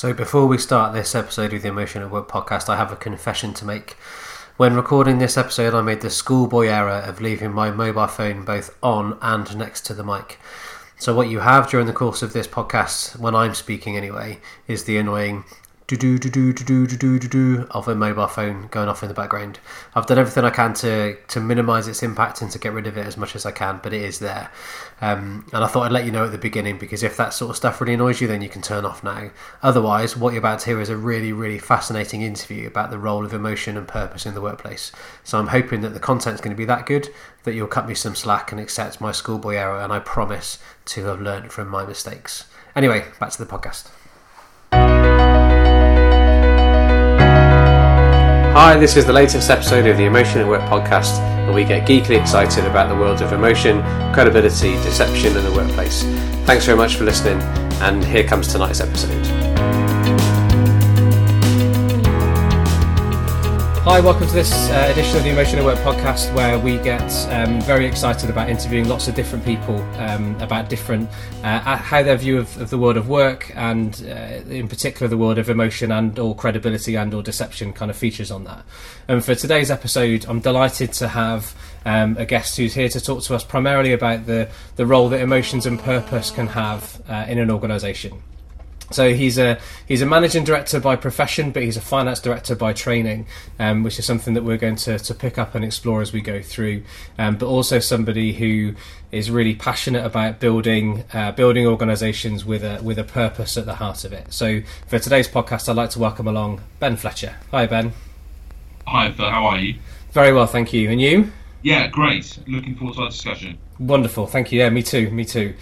So before we start this episode of the Emotion at Work podcast, I have a confession to make. When recording this episode, I made the schoolboy error of leaving my mobile phone both on and next to the mic. So what you have during the course of this podcast, when I'm speaking anyway, is the annoying do-do-do-do-do-do-do-do-do of a mobile phone going off in the background. I've done everything I can to minimise its impact and to get rid of it as much as I can, but it is there. And I thought I'd let you know at the beginning, because if that sort of stuff really annoys you, then you can turn off now. Otherwise, what you're about to hear is a really, really fascinating interview about the role of emotion and purpose in the workplace. So I'm hoping that the content's going to be that good that you'll cut me some slack and accept my schoolboy error, and I promise to have learned from my mistakes. Anyway, back to the podcast. Hi, this is the latest episode of the Emotion at Work podcast, where we get geekily excited about the world of emotion, credibility, deception and the workplace. Thanks very much for listening, and here comes tonight's episode. Hi, welcome to this edition of the Emotion at Work podcast, where we get very excited about interviewing lots of different people about different how their view of the world of work, and in particular the world of emotion and or credibility and or deception kind of features on that. And for today's episode, I'm delighted to have a guest who's here to talk to us primarily about the role that emotions and purpose can have in an organisation. So he's a managing director by profession, but he's a finance director by training, which is something that we're going to pick up and explore as we go through. But also somebody who is really passionate about building organisations with a purpose at the heart of it. So for today's podcast, I'd like to welcome along Ben Fletcher. Hi, Ben. Hi, how are you? Very well, thank you. And you? Yeah, great. Looking forward to our discussion. Wonderful, thank you. Yeah, me too.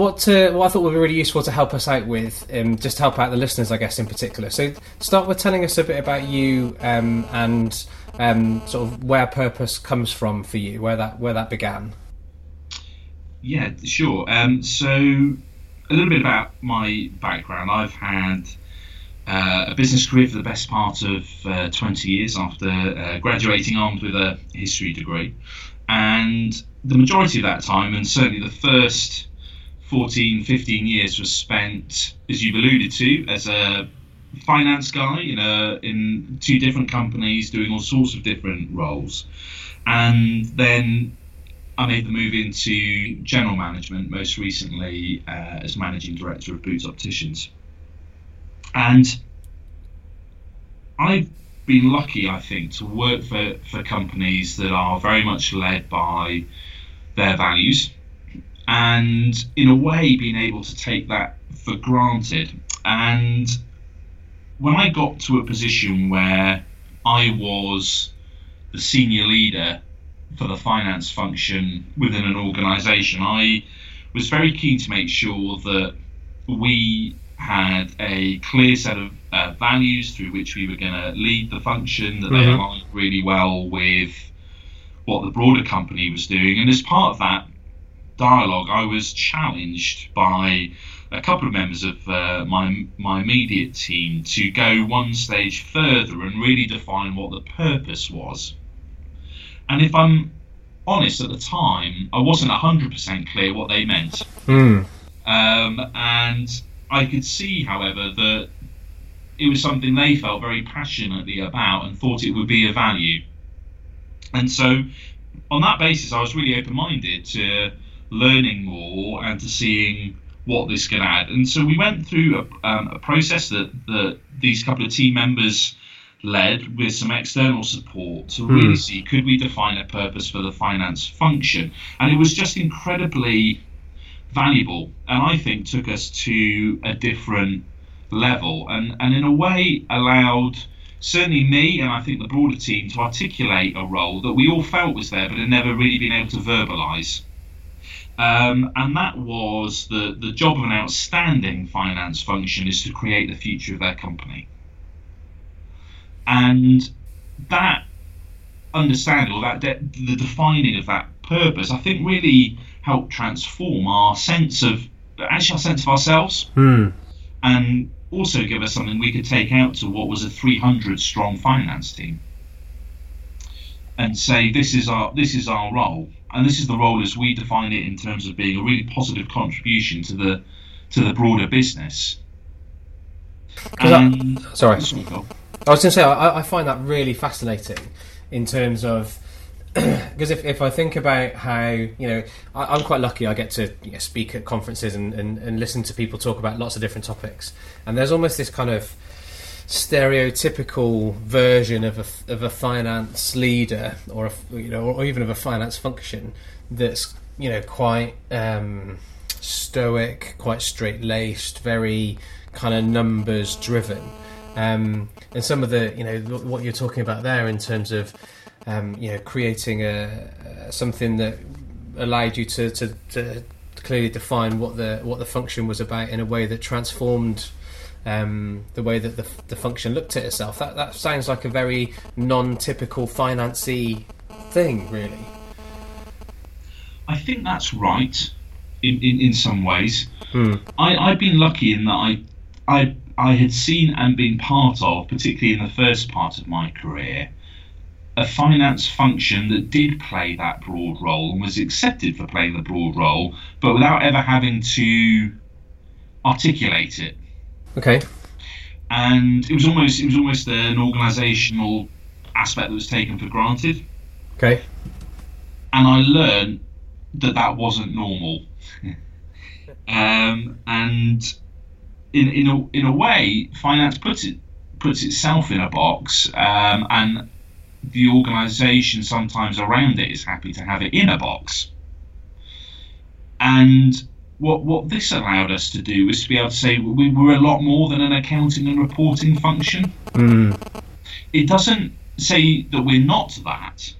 What I thought would be really useful to help us out with, just help out the listeners, I guess, in particular. So start with telling us a bit about you and sort of where purpose comes from for you, where that began. Yeah, sure. So a little bit about my background. I've had a business career for the best part of 20 years after graduating armed with a history degree. And the majority of that time, and certainly the first 14, 15 years was spent, as you've alluded to, as a finance guy in two different companies doing all sorts of different roles. And then I made the move into general management, most recently as managing director of Boots Opticians. And I've been lucky, I think, to work for companies that are very much led by their values, and in a way being able to take that for granted. And when I got to a position where I was the senior leader for the finance function within an organisation, I was very keen to make sure that we had a clear set of values through which we were going to lead the function, that they aligned really well with what the broader company was doing. And as part of that dialogue, I was challenged by a couple of members of my immediate team to go one stage further and really define what the purpose was. And if I'm honest, at the time I wasn't 100% clear what they meant. And I could see, however, that it was something they felt very passionately about and thought it would be a value. And so on that basis, I was really open-minded to learning more and to seeing what this could add. And so we went through a process that these couple of team members led with some external support to really see, could we define a purpose for the finance function? And it was just incredibly valuable, and I think took us to a different level, and in a way allowed certainly me and I think the broader team to articulate a role that we all felt was there but had never really been able to verbalise. And that was the job of an outstanding finance function is to create the future of their company. And that understanding, or that the defining of that purpose, I think really helped transform our sense of ourselves, and also give us something we could take out to what was a 300 strong finance team and say, this is our role. And this is the role as we define it in terms of being a really positive contribution to the to the broader business. I was going to say, I find that really fascinating in terms of, because if I think about how, I'm quite lucky, I get to speak at conferences and listen to people talk about lots of different topics. And there's almost this kind of stereotypical version of a finance leader or even of a finance function that's, quite stoic, quite straight-laced, very kind of numbers driven. And some of the, what you're talking about there in terms of, creating something that allowed you to clearly define what the function was about in a way that transformed the way that the function looked at itself. That sounds like a very non-typical finance-y thing, really. I think that's right in some ways. I've been lucky in that I had seen and been part of, particularly in the first part of my career, a finance function that did play that broad role and was accepted for playing the broad role, but without ever having to articulate it. Okay. And it was almost an organisational aspect that was taken for granted. Okay. And I learned that wasn't normal. And in a way, finance puts itself in a box, and the organisation sometimes around it is happy to have it in a box. And what this allowed us to do was to be able to say we were a lot more than an accounting and reporting function. It doesn't say that we're not that,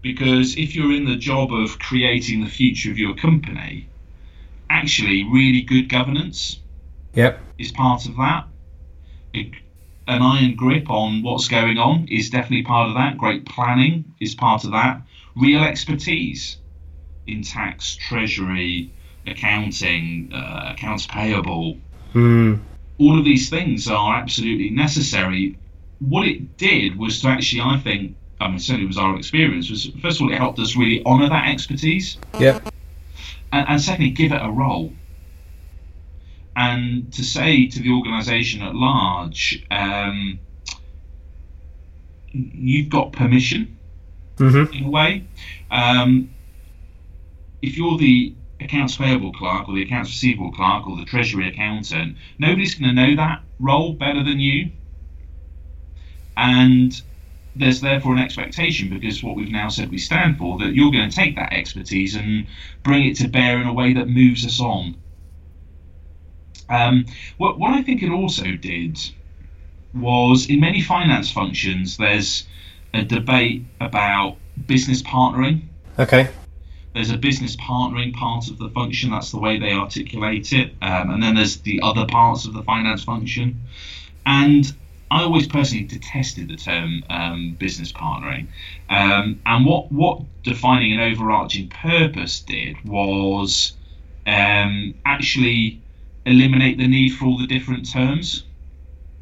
because if you're in the job of creating the future of your company, actually really good governance is part of that. An iron grip on what's going on is definitely part of that. Great planning is part of that. Real expertise in tax, treasury, accounting, accounts payable. All of these things are absolutely necessary. What it did was to actually, certainly it was our experience, was first of all, it helped us really honour that expertise. Yeah. And secondly, give it a role. And to say to the organisation at large, you've got permission in a way. If you're the accounts payable clerk or the accounts receivable clerk or the treasury accountant, nobody's going to know that role better than you. And there's therefore an expectation, because what we've now said we stand for, that you're going to take that expertise and bring it to bear in a way that moves us on. What I think it also did was, in many finance functions, there's a debate about business partnering. Okay. There's a business partnering part of the function. That's the way they articulate it. And then there's the other parts of the finance function. And I always personally detested the term business partnering. And what defining an overarching purpose did was actually eliminate the need for all the different terms.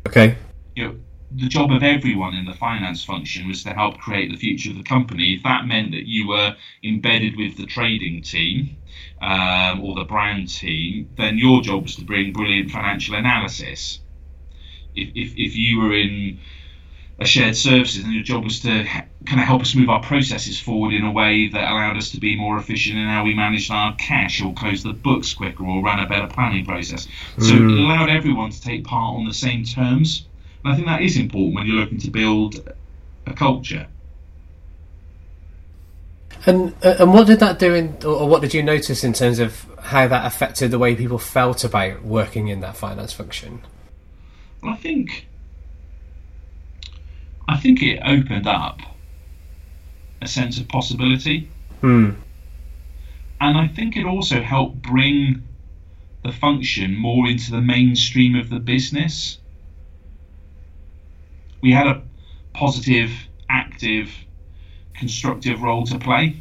Okay. The job of everyone in the finance function was to help create the future of the company. If that meant that you were embedded with the trading team or the brand team, then your job was to bring brilliant financial analysis. If you were in a shared services, and your job was to kind of help us move our processes forward in a way that allowed us to be more efficient in how we managed our cash, or close the books quicker, or run a better planning process. So it allowed everyone to take part on the same terms. And I think that is important when you're looking to build a culture. And what did that do, or what did you notice in terms of how that affected the way people felt about working in that finance function? Well, I think it opened up a sense of possibility. And I think it also helped bring the function more into the mainstream of the business. We had a positive, active, constructive role to play,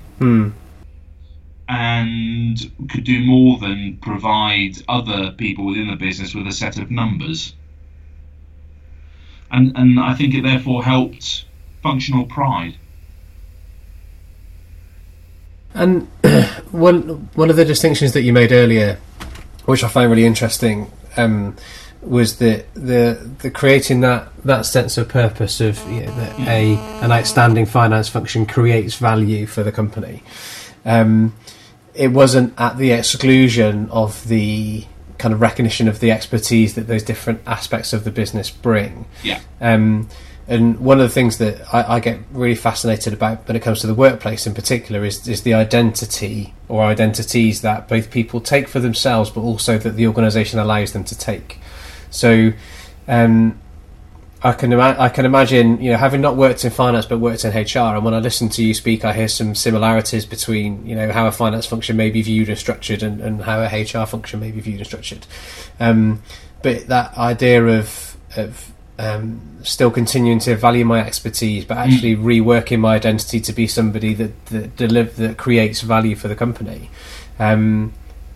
and could do more than provide other people within the business with a set of numbers. And I think it therefore helped functional pride. And one of the distinctions that you made earlier which I find really interesting, was the creating that sense of purpose of, you know, that an outstanding finance function creates value for the company. It wasn't at the exclusion of the kind of recognition of the expertise that those different aspects of the business bring. Yeah. And one of the things that I get really fascinated about when it comes to the workplace in particular is the identity or identities that both people take for themselves, but also that the organisation allows them to take. So I can imagine, you know, having not worked in finance but worked in HR, and when I listen to you speak, I hear some similarities between, you know, how a finance function may be viewed and structured and how a HR function may be viewed and structured. But that idea of still continuing to value my expertise, but actually reworking my identity to be somebody that creates value for the company.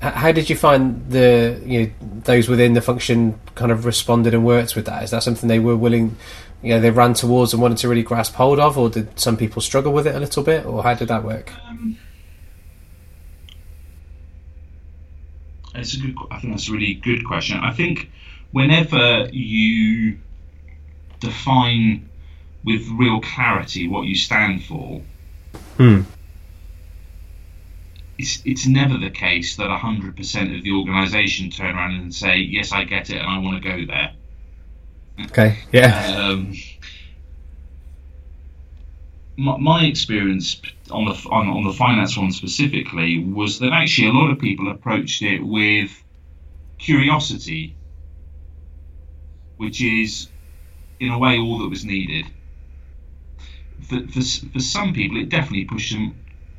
How did you find those within the function kind of responded and worked with that? Is that something they were willing, you know, they ran towards and wanted to really grasp hold of, or did some people struggle with it a little bit, or how did that work? I think that's a really good question. I think whenever you define with real clarity what you stand for, it's never the case that 100% of the organisation turn around and say, yes, I get it and I want to go there. Okay, yeah. My experience on the finance one specifically was that actually a lot of people approached it with curiosity, which is in a way all that was needed. For some people, it definitely pushed them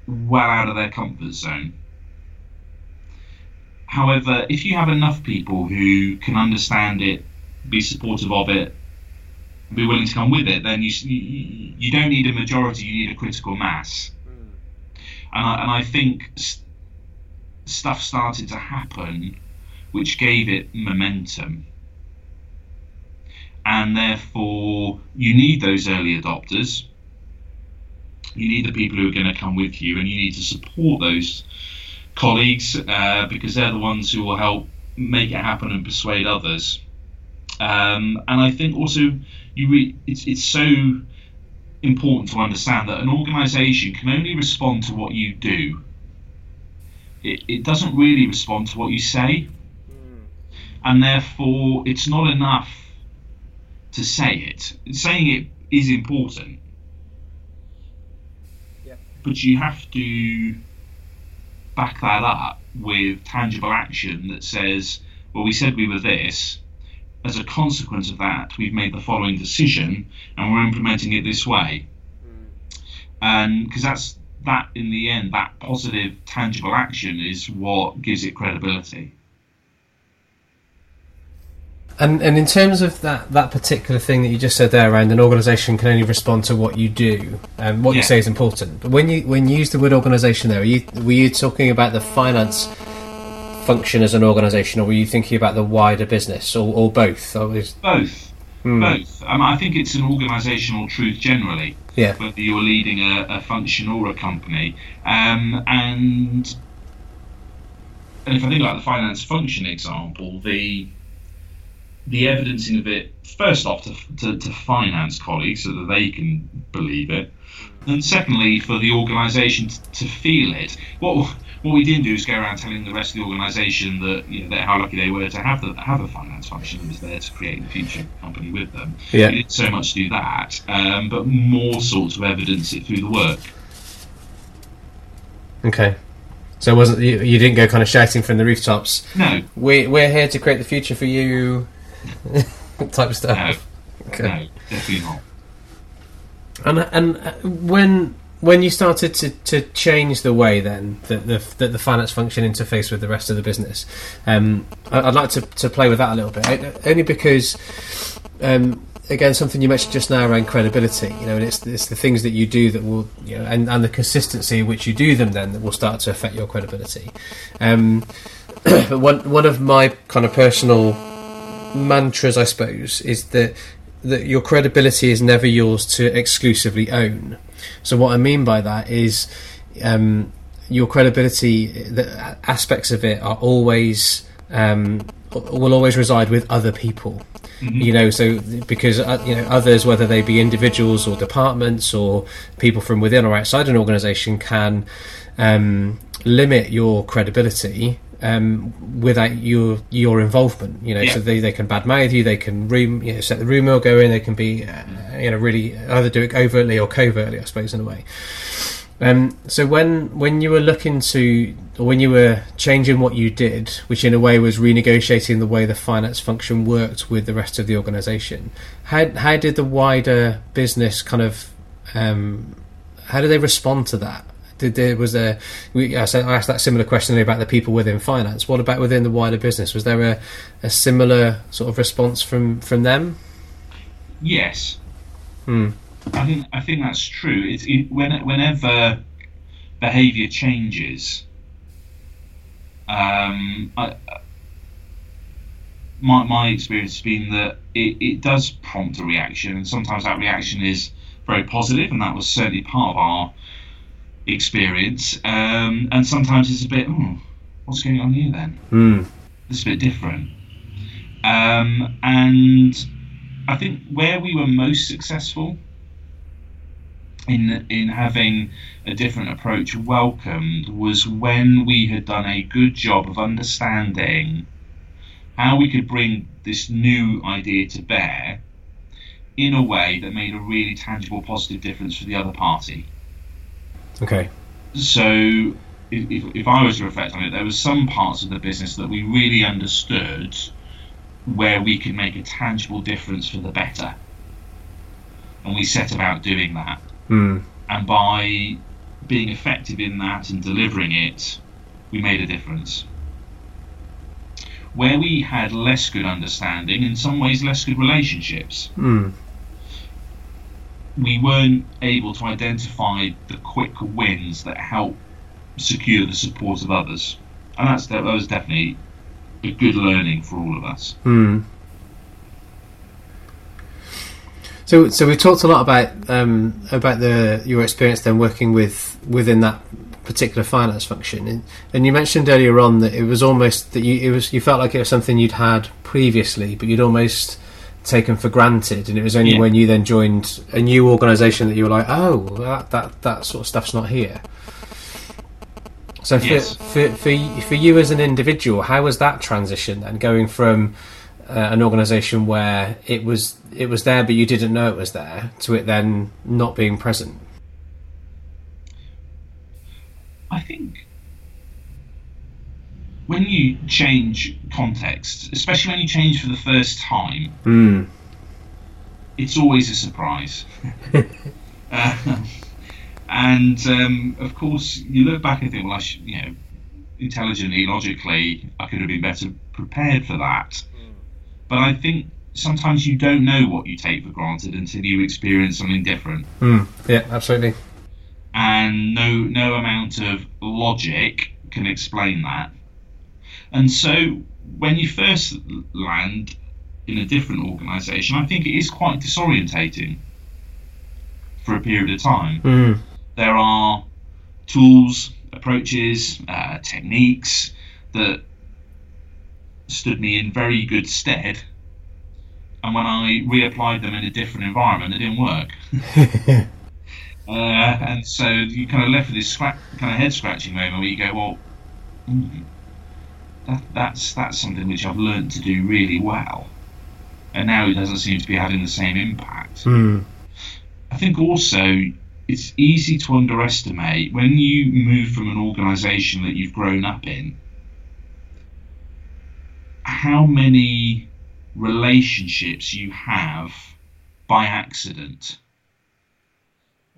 well out of their comfort zone. However, if you have enough people who can understand it, be supportive of it, be willing to come with it, then you don't need a majority, you need a critical mass. And I think stuff started to happen which gave it momentum. And therefore, you need those early adopters. You need the people who are going to come with you, and you need to support those colleagues because they're the ones who will help make it happen and persuade others. And I think also it's so important to understand that an organisation can only respond to what you do. It doesn't really respond to what you say, and therefore it's not enough to say it. Saying it is important. Yeah. But you have to back that up with tangible action that says, well, we said we were this. As a consequence of that, we've made the following decision and we're implementing it this way. And because that in the end, that positive tangible action is what gives it credibility. And in terms of that particular thing that you just said there around an organisation can only respond to what you do, and what you say is important. But when you use the word organisation there, were you talking about the finance function as an organisation, or were you thinking about the wider business, or both? Both. Both. I think it's an organisational truth generally, whether you're leading a function or a company. And if I think about the finance function example, the evidencing of it, first off, to finance colleagues so that they can believe it, and secondly, for the organisation to feel it. What we didn't do is go around telling the rest of the organisation that, you know, how lucky they were to have a finance function that was there to create the future company with them. Yeah. We didn't so much do that, but more sort of evidence it through the work. Okay. So it wasn't you didn't go kind of shouting from the rooftops? No. We're here to create the future for you. type of stuff. No, definitely not. And when you started to change the way then that the finance function interfaced with the rest of the business, I'd like to play with that a little bit, only because again, something you mentioned just now around credibility, you know, and it's the things that you do that will, you know, and the consistency in which you do them then that will start to affect your credibility. But one of my kind of personal mantras, I suppose, is that your credibility is never yours to exclusively own. So what I mean by that is your credibility, the aspects of it are always will always reside with other people. Mm-hmm. You know, so because you know, others, whether they be individuals or departments or people from within or outside an organisation, can limit your credibility without your involvement. You know, yeah. So they can badmouth you, they can set the rumour going, they can be really either do it overtly or covertly, I suppose, in a way. So when you were looking to, or when you were changing what you did, which in a way was renegotiating the way the finance function worked with the rest of the organisation, how did the wider business kind of, how did they respond to that? I asked that similar question about the people within finance. What about within the wider business? Was there a similar sort of response from them? Yes. Hmm. I think that's true. Whenever behaviour changes, my experience has been that it does prompt a reaction, and sometimes that reaction is very positive, and that was certainly part of our experience. And sometimes it's a bit, what's going on here then? Mm. It's a bit different. And I think where we were most successful in having a different approach welcomed was when we had done a good job of understanding how we could bring this new idea to bear in a way that made a really tangible positive difference for the other party. Okay. So if I was to reflect on it, there were some parts of the business that we really understood where we could make a tangible difference for the better, and we set about doing that. Mm. And by being effective in that and delivering it, we made a difference. Where we had less good understanding, in some ways less good relationships, we weren't able to identify the quick wins that help secure the support of others. And that was definitely a good learning for all of us. Mm. So we talked a lot about your experience then working within that particular finance function, and you mentioned earlier on that it was almost that you felt like it was something you'd had previously, but you'd almost taken for granted, and it was only when you then joined a new organisation that you were like, that sort of stuff's not here. So for you as an individual, how was that transition then, going from an organisation where it was there but you didn't know it was there, to it then not being present? I think when you change context, especially when you change for the first time, it's always a surprise. And of course you look back and think, well, I should, intelligently, logically, I could have been better prepared for that. But I think sometimes you don't know what you take for granted until you experience something different. Mm, yeah, absolutely. And no amount of logic can explain that. And so when you first land in a different organisation, I think it is quite disorientating for a period of time. Mm. There are tools, approaches, techniques that stood me in very good stead, and when I reapplied them in a different environment, it didn't work. And so you kind of left with this kind of head scratching moment where you go, that's something which I've learned to do really well, and now it doesn't seem to be having the same impact. Mm. I think also it's easy to underestimate when you move from an organisation that you've grown up in, how many relationships you have by accident.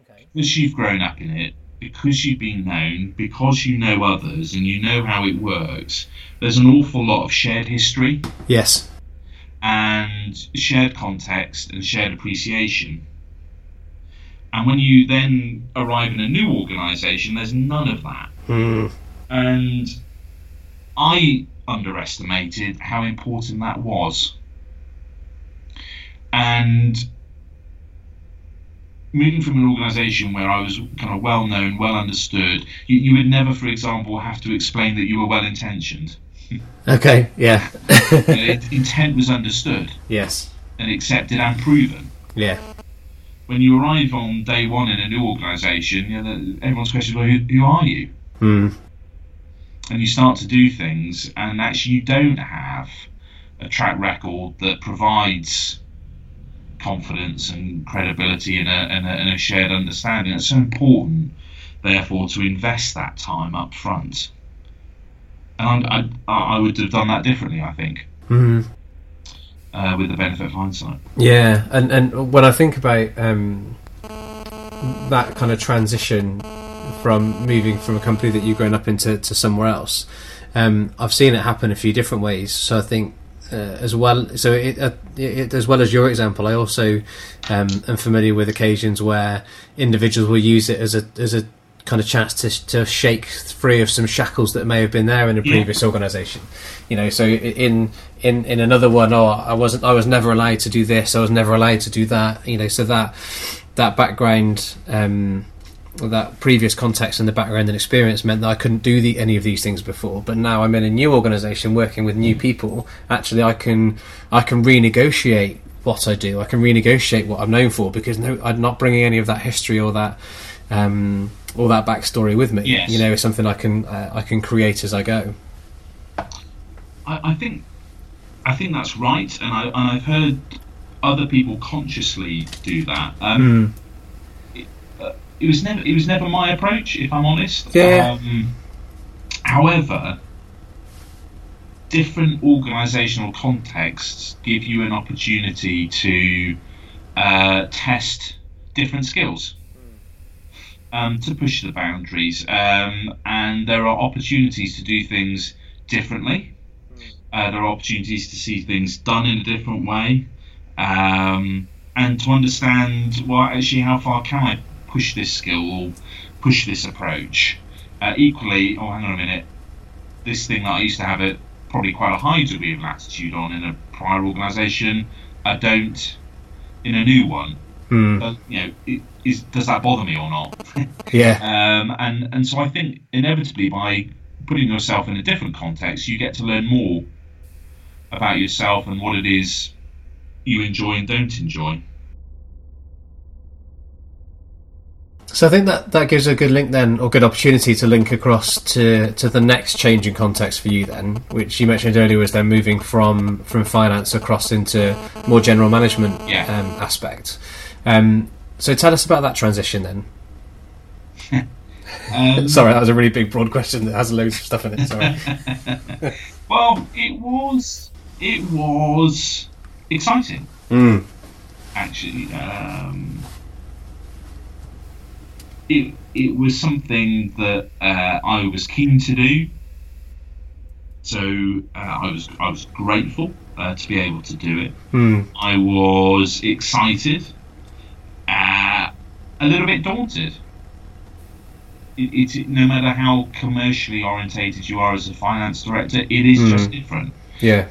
Okay. Because you've grown up in it, because you've been known, because you know others and you know how it works, there's an awful lot of shared history. Yes. And shared context and shared appreciation. And when you then arrive in a new organisation, there's none of that. Mm. And I underestimated how important that was, and moving from an organisation where I was kind of well known, well understood, you would never, for example, have to explain that you were well intentioned. Okay, yeah. Intent was understood. Yes. And accepted and proven. Yeah. When you arrive on day one in a new organisation, you know, everyone's question is, well, who are you? Mm. And you start to do things, and actually you don't have a track record that provides confidence and credibility and a shared understanding. It's so important, therefore, to invest that time up front. And I would have done that differently, I think, with the benefit of hindsight. Yeah, and when I think about that kind of transition from moving from a company that you've grown up into to somewhere else, I've seen it happen a few different ways. So I think as well, so it as well as your example, I also am familiar with occasions where individuals will use it as a kind of chance to shake free of some shackles that may have been there in a previous organisation, you know. So in another one, I was never allowed to do this, I was never allowed to do that, you know. So that background, that previous context and the background and experience meant that I couldn't do any of these things before. But now I'm in a new organisation working with new people. Actually, I can renegotiate what I do. I can renegotiate what I'm known for, because I'm not bringing any of that history or that. All that backstory with me, yes. You know, is something I can create as I go. I think that's right, and I've heard other people consciously do that. It was never my approach, if I'm honest. Yeah. However, different organisational contexts give you an opportunity to test different skills. To push the boundaries, and there are opportunities to do things differently. There are opportunities to see things done in a different way, and to understand, well, actually, how far can I push this skill or push this approach? Equally, oh, hang on a minute, this thing that I used to have at probably quite a high degree of latitude on in a prior organisation, I don't in a new one. You know, does that bother me or not? Yeah. And so I think inevitably by putting yourself in a different context, you get to learn more about yourself and what it is you enjoy and don't enjoy. So I think that gives a good link then, or good opportunity to link across to the next change in context for you then, which you mentioned earlier was then moving from finance across into more general management aspect. So tell us about that transition then. Sorry, that was a really big, broad question that has loads of stuff in it. Sorry. Well, it was exciting, actually. It was something that I was keen to do, so I was grateful to be able to do it. I was excited, a little bit daunted. No matter how commercially orientated you are as a finance director, it is just different. Yeah.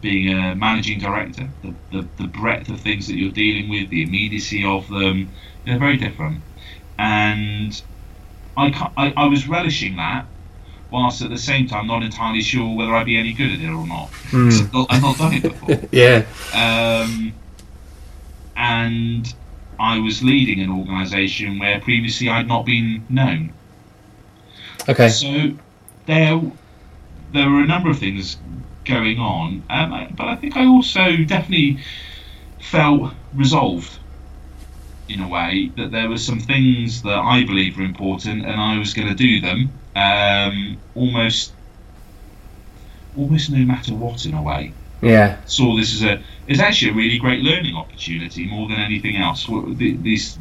Being a managing director, the breadth of things that you're dealing with, the immediacy of them, they're very different. And I was relishing that, whilst at the same time not entirely sure whether I'd be any good at it or not. I've not done it before. Yeah. And I was leading an organisation where previously I'd not been known. Okay. So there were a number of things going on, but I think I also definitely felt resolved, in a way, that there were some things that I believe were important, and I was going to do them, almost no matter what, in a way. Yeah. So this is it's actually a really great learning opportunity more than anything else. These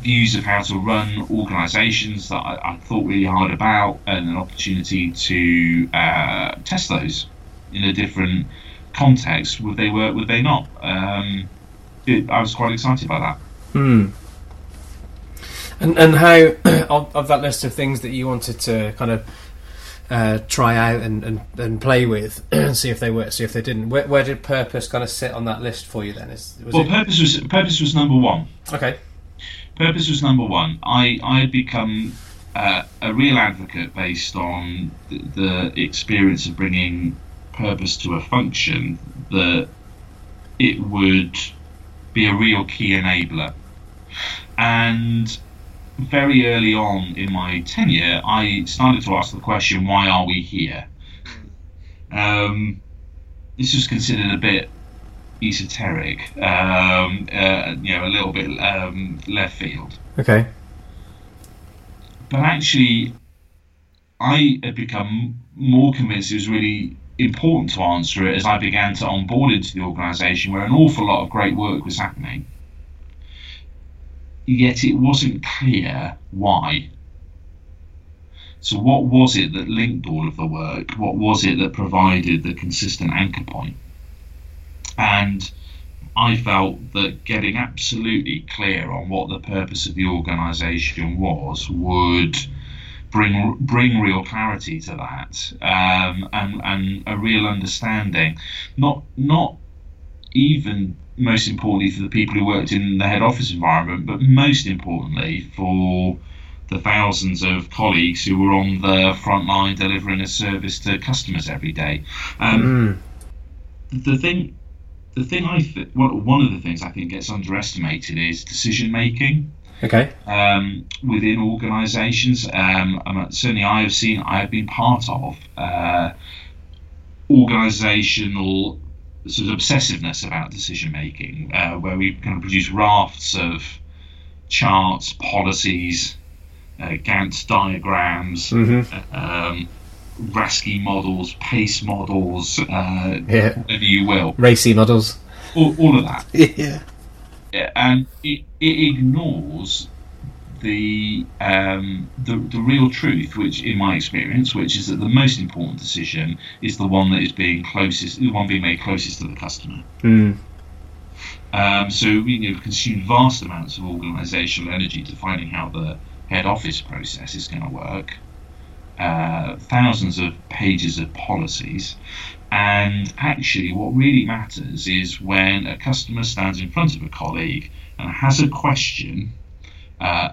views of how to run organisations that I thought really hard about, and an opportunity to test those in a different context. Would they work? Would they not? I was quite excited by that. And how, of that list of things that you wanted to kind of try out and play with and see if they worked, see if they didn't, where did purpose kind of sit on that list for you then? Purpose was number one. Okay. Purpose was number one. I had become a real advocate based on the experience of bringing purpose to a function, that it would be a real key enabler. And very early on in my tenure, I started to ask the question, why are we here? This was considered a bit esoteric, a little bit left field. Okay. But actually, I had become more convinced it was really important to answer it as I began to onboard into the organisation, where an awful lot of great work was happening. Yet it wasn't clear why. So what was it that linked all of the work? What was it that provided the consistent anchor point? And I felt that getting absolutely clear on what the purpose of the organisation was would bring real clarity to that, and a real understanding. Not even most importantly for the people who worked in the head office environment, but most importantly for the thousands of colleagues who were on the front line delivering a service to customers every day. One of the things I think gets underestimated is decision making. Okay. Within organisations, certainly I have been part of organisational sort of obsessiveness about decision making, where we kind of produce rafts of charts, policies, Gantt diagrams, Rasky models, pace models, whatever you will, racy models, all of that. Yeah, and it ignores the real truth, which in my experience, which is that the most important decision is the one that is being made closest to the customer. So we've consumed vast amounts of organisational energy defining how the head office process is going to work, thousands of pages of policies, and actually what really matters is when a customer stands in front of a colleague and has a question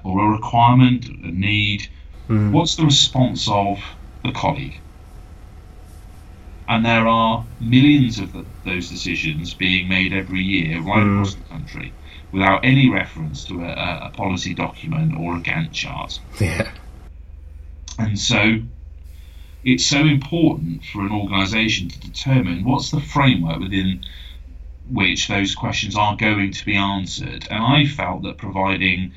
or a requirement, a need, what's the response of the colleague? And there are millions of those decisions being made every year right across the country without any reference to a policy document or a Gantt chart. Yeah. And so it's so important for an organisation to determine what's the framework within which those questions are going to be answered. And I felt that providing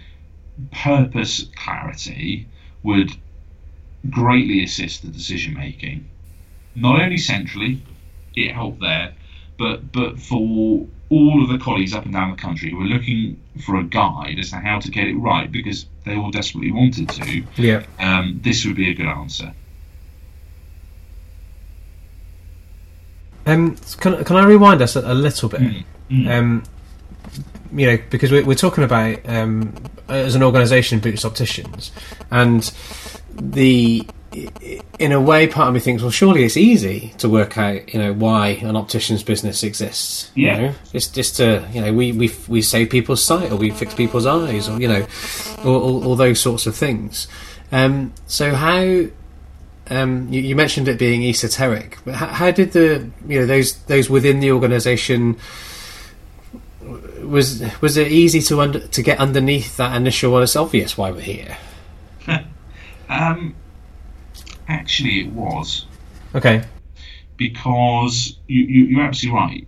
purpose clarity would greatly assist the decision making. Not only centrally, it helped there, but for all of the colleagues up and down the country who were looking for a guide as to how to get it right, because they all desperately wanted to, this would be a good answer. Can I rewind us a little bit? Because we're talking about, as an organisation, Boots Opticians, and in a way, part of me thinks, well, surely it's easy to work out, why an optician's business exists. Yeah. It's just to, we save people's sight, or we fix people's eyes, or all those sorts of things. So how? You mentioned it being esoteric, but how did the those within the organisation? Was it easy to get underneath that initial? Well, it's obvious why we're here. Actually, it was. Okay. Because you're absolutely right.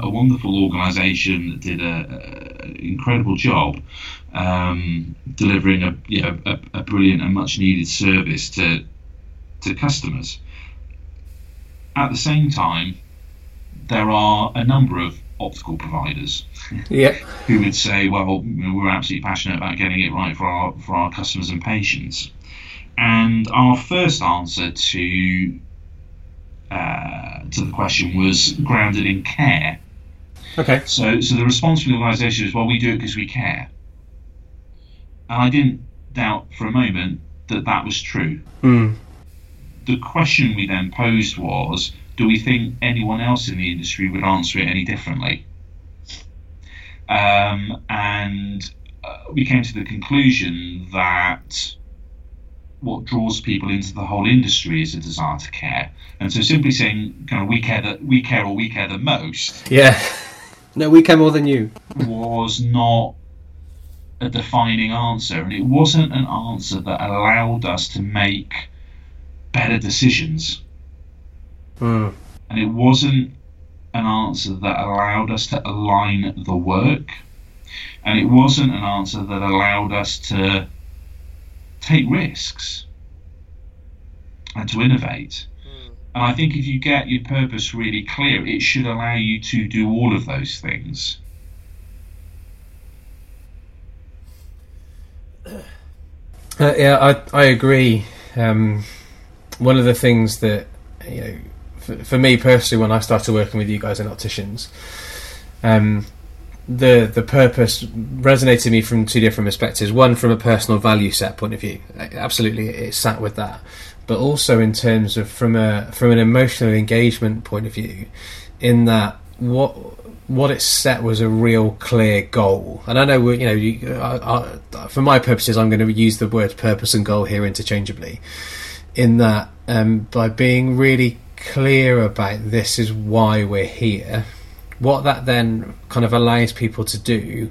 A wonderful organisation that did an incredible job delivering a brilliant and much needed service to customers. At the same time, there are a number of optical providers who would say, well, we're absolutely passionate about getting it right for our customers and patients. And our first answer to the question was grounded in care. Okay. So the response from the organisation is, well, we do it because we care. And I didn't doubt for a moment that was true. The question we then posed was, do we think anyone else in the industry would answer it any differently? And we came to the conclusion that what draws people into the whole industry is a desire to care. And so simply saying, kind of, we care the most. Yeah. No, we care more than you. Was not a defining answer. And it wasn't an answer that allowed us to make better decisions. Mm. And it wasn't an answer that allowed us to align the work. And it wasn't an answer that allowed us to take risks and to innovate. Mm. And I think if you get your purpose really clear, it should allow you to do all of those things. Yeah, I agree. One of the things that, you know, for me personally, when I started working with you guys in opticians, the purpose resonated with me from two different perspectives. One, from a personal value set point of view, absolutely, it sat with that. But also in terms of from an emotional engagement point of view, in that what it set was a real clear goal. And I know for my purposes, I'm going to use the word purpose and goal here interchangeably. In that, by being really clear about this is why we're here. What that then kind of allows people to do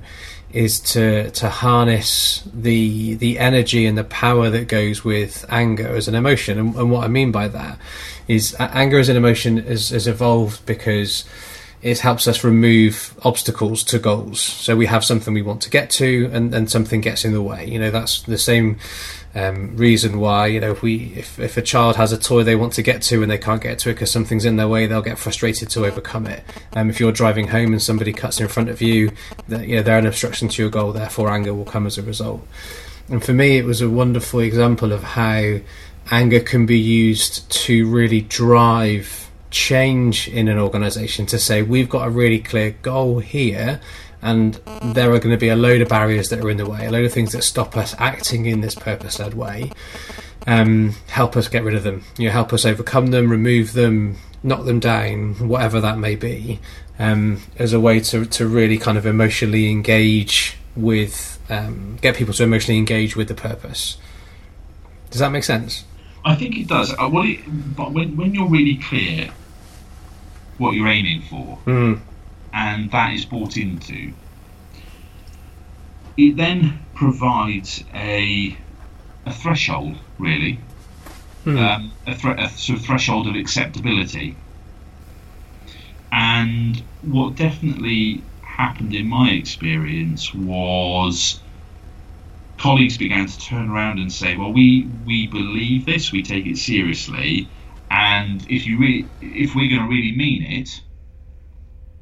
is to harness the energy and the power that goes with anger as an emotion. And what I mean by that is anger as an emotion has evolved because it helps us remove obstacles to goals. So we have something we want to get to, and something gets in the way. You know, that's the same reason why, you know, if a child has a toy they want to get to and they can't get to it because something's in their way, they'll get frustrated to overcome it. If you're driving home and somebody cuts in front of you, that, you know, they're an obstruction to your goal, therefore anger will come as a result. And for me, it was a wonderful example of how anger can be used to really drive change in an organization, to say we've got a really clear goal here and there are going to be a load of barriers that are in the way, a load of things that stop us acting in this purpose-led way. Help us get rid of them, help us overcome them, remove them, knock them down, whatever that may be, as a way to really kind of emotionally engage with, get people to emotionally engage with the purpose. Does that make sense? I think it does. But when you're really clear what you're aiming for, and that is bought into, it then provides a threshold, really, a sort of threshold of acceptability. And what definitely happened in my experience was, colleagues began to turn around and say, well, we believe this, we take it seriously, and if we're going to really mean it,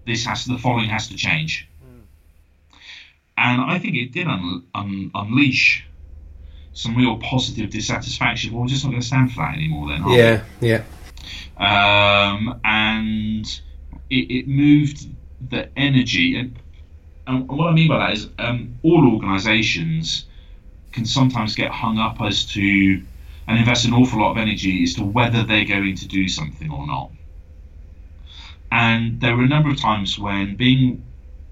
the following has to change. And I think it did unleash some real positive dissatisfaction. Well, we're just not going to stand for that anymore then, are we? And it moved the energy, and what I mean by that is all organisations can sometimes get hung up as to, and invest an awful lot of energy as to, whether they're going to do something or not. And there were a number of times when,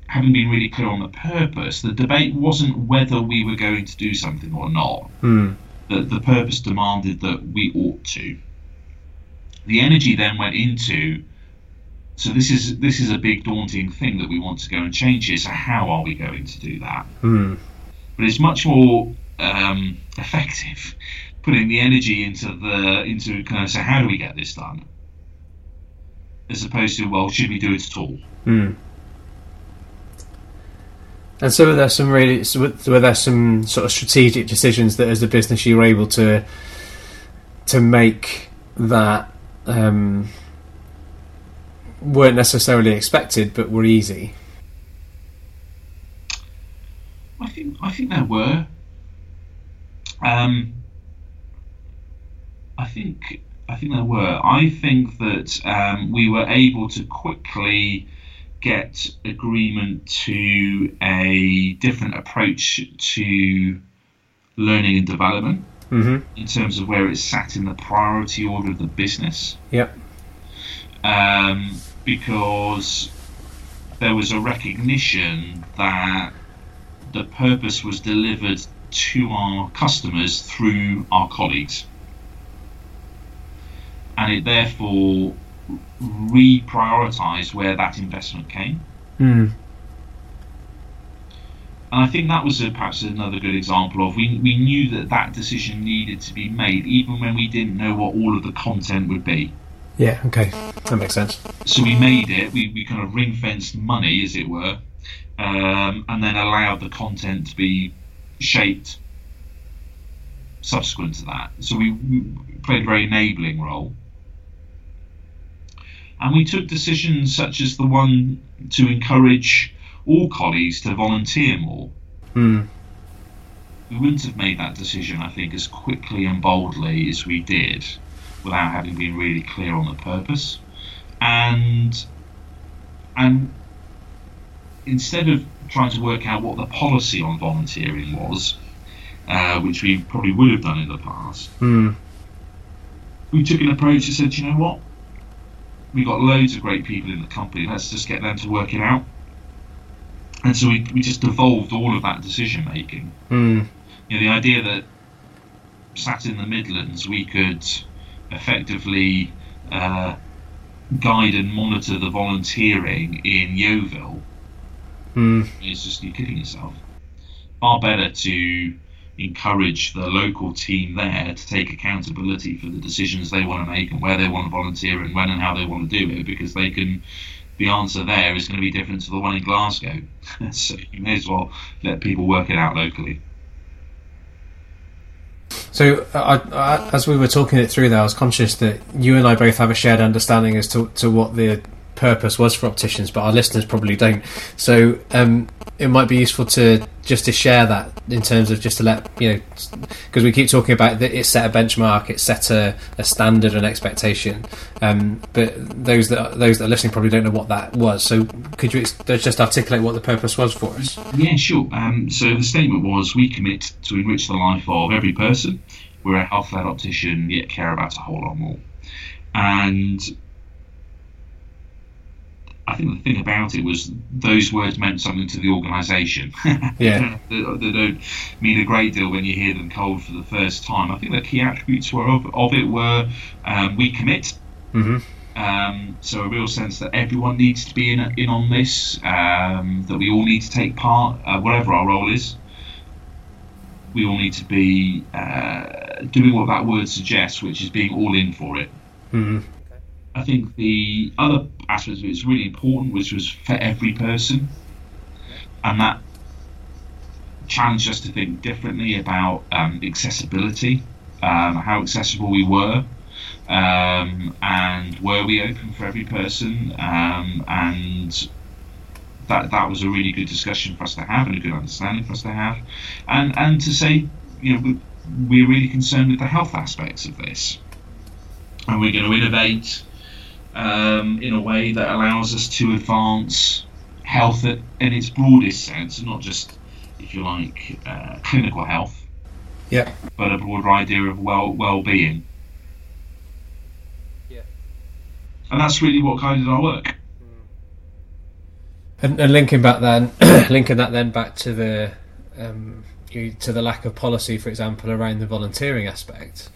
having been really clear on the purpose, the debate wasn't whether we were going to do something or not. The purpose demanded that we ought to. The energy then went into, so this is a big daunting thing that we want to go and change it, so how are we going to do that? But it's much more effective putting the energy into kind of, so how do we get this done, as opposed to, well, should we do it at all? And so were there some sort of strategic decisions that, as a business, you were able to make that weren't necessarily expected but were easy? I think there were. I think there were. I think that we were able to quickly get agreement to a different approach to learning and development in terms of where it sat in the priority order of the business. Yep. Because there was a recognition that the purpose was delivered to our customers through our colleagues. And it therefore reprioritised where that investment came. Mm. And I think that was perhaps another good example of we knew that decision needed to be made, even when we didn't know what all of the content would be. Yeah, okay, that makes sense. So we made it, we kind of ring-fenced money, as it were, and then allowed the content to be shaped subsequent to that. So we played a very enabling role. And we took decisions such as the one to encourage all colleagues to volunteer more. Mm. We wouldn't have made that decision, I think, as quickly and boldly as we did without having been really clear on the purpose. And instead of trying to work out what the policy on volunteering was, which we probably would have done in the past, we took an approach that said, you know what? We got loads of great people in the company. Let's just get them to work it out. And so we just devolved all of that decision making. Mm. You know, the idea that sat in the Midlands, we could effectively guide and monitor the volunteering in Yeovil is just, you're kidding yourself. Far better to encourage the local team there to take accountability for the decisions they want to make and where they want to volunteer and when and how they want to do it, because they can. The answer there is going to be different to the one in Glasgow. So you may as well let people work it out locally. So I, as we were talking it through there, I was conscious that you and I both have a shared understanding as to what the purpose was for Opticians, but our listeners probably don't. So it might be useful to share that in terms of just to let, you know, because we keep talking about that it set a benchmark, it set a standard and expectation, but those that are listening probably don't know what that was. So could you just articulate what the purpose was for us? Yeah, sure. So the statement was, we commit to enrich the life of every person. We're a health-led optician, yet care about a whole lot more. And I think the thing about it was those words meant something to the organisation. Yeah, they don't mean a great deal when you hear them cold for the first time. I think the key attributes were we commit. Mm-hmm. So a real sense that everyone needs to be in on this, that we all need to take part, whatever our role is. We all need to be doing what that word suggests, which is being all in for it. Mm-hmm. I think the other aspect that was really important, which was for every person, and that challenged us to think differently about accessibility, how accessible we were, and were we open for every person, and that was a really good discussion for us to have and a good understanding for us to have, and to say, you know, we're really concerned with the health aspects of this, and we're going to innovate in a way that allows us to advance health in its broadest sense, not just, if you like, clinical health, yeah, but a broader idea of well-being. Yeah, and that's really what guided our work. And linking that then back to the lack of policy, for example, around the volunteering aspect.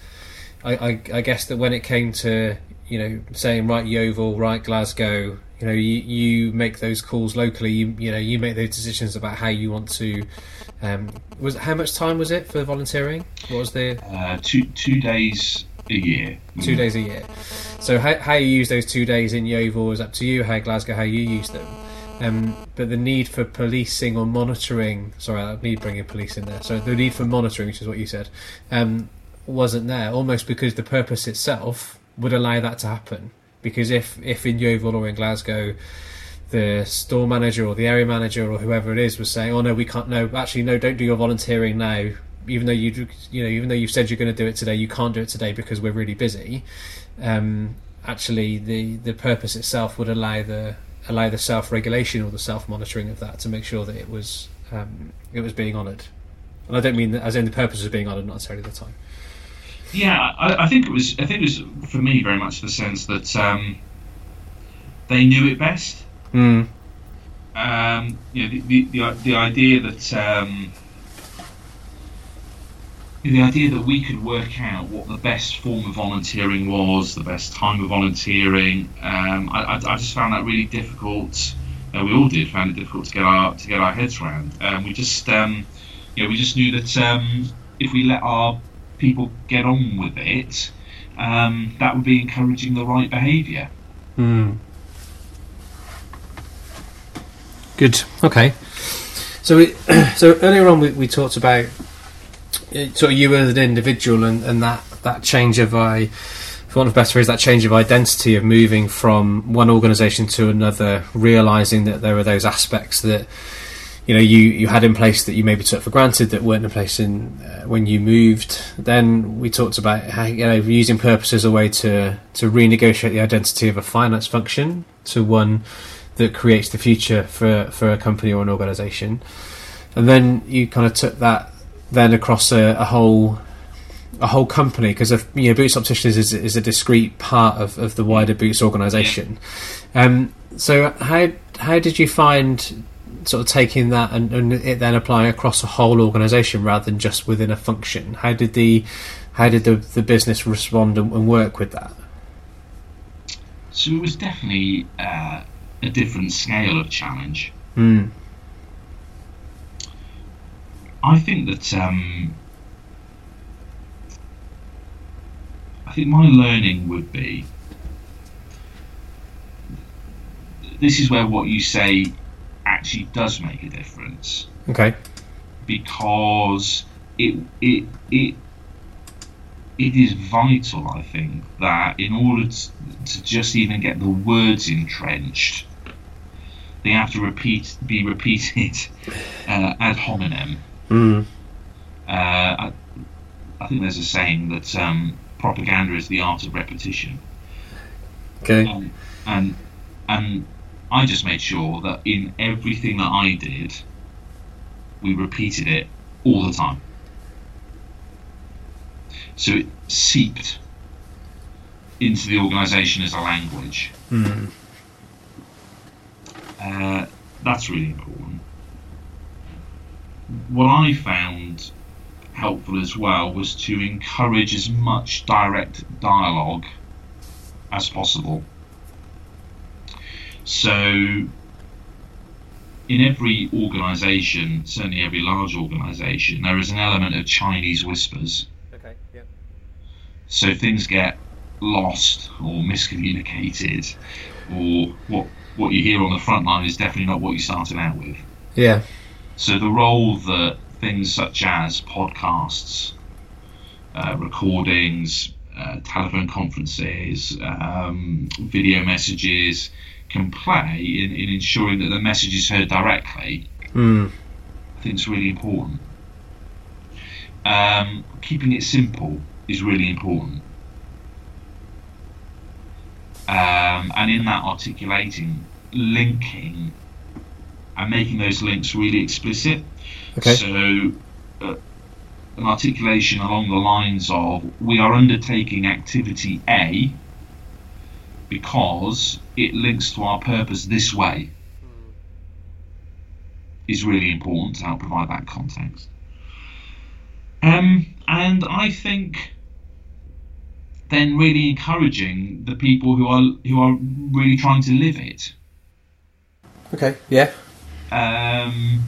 I guess that when it came to, you know, saying right Yeovil, right Glasgow, you know, you make those calls locally. You make those decisions about how you want to. How much time was it for volunteering? What was the two days a year? 2 days a year. So how you use those 2 days in Yeovil is up to you. How Glasgow, how you use them. But the need for policing or monitoring. Sorry, I need bringing police in there. So the need for monitoring, which is what you said, wasn't there, almost because the purpose itself would allow that to happen, because if in Yeovil or in Glasgow the store manager or the area manager or whoever it is was saying, oh no, we can't, no, actually no, don't do your volunteering now, even though you've said you're going to do it today, you can't do it today because we're really busy, actually the purpose itself would allow the self-regulation or the self-monitoring of that to make sure that it was being honoured. And I don't mean that as in the purpose was being honoured, not necessarily the time. Yeah, I think it was for me very much the sense that they knew it best. Mm. The idea that the idea that we could work out what the best form of volunteering was, the best time of volunteering, I just found that really difficult. We all did find it difficult to get our heads around. We just knew that if we let our people get on with it, that would be encouraging the right behaviour. Mm. Good. Okay. So earlier on we talked about sort of you as an individual and that change of for want of a better phrase, that change of identity of moving from one organisation to another, realising that there were those aspects that you had in place that you maybe took for granted that weren't in place in when you moved. Then we talked about how, using purpose as a way to renegotiate the identity of a finance function to one that creates the future for a company or an organisation. And then you kind of took that then across a whole company, because Boots Opticians is a discrete part of the wider Boots organisation. So how did you find sort of taking that and it then applying across a whole organisation rather than just within a function? How did the business respond and work with that? So it was definitely a different scale of challenge. Mm. I think my learning would be, this is where what you say actually does make a difference. Okay. Because it is vital, I think, that in order to just even get the words entrenched, they have to be repeated ad hominem. Mm. I think there's a saying that propaganda is the art of repetition. Okay. And I just made sure that in everything that I did, we repeated it all the time. So it seeped into the organisation as a language. Mm. That's really important. What I found helpful as well was to encourage as much direct dialogue as possible. So in every organisation, certainly every large organisation, there is an element of Chinese whispers. Okay. Yeah. So things get lost or miscommunicated, or what you hear on the front line is definitely not what you started out with. Yeah. So the role that things such as podcasts, recordings, telephone conferences, video messages can play in ensuring that the message is heard directly, I think it's really important. Keeping it simple is really important. And in that articulating, linking, and making those links really explicit. Okay. So an articulation along the lines of, we are undertaking activity A because it links to our purpose this way, is really important to help provide that context. And I think then really encouraging the people who are really trying to live it. Okay, yeah. And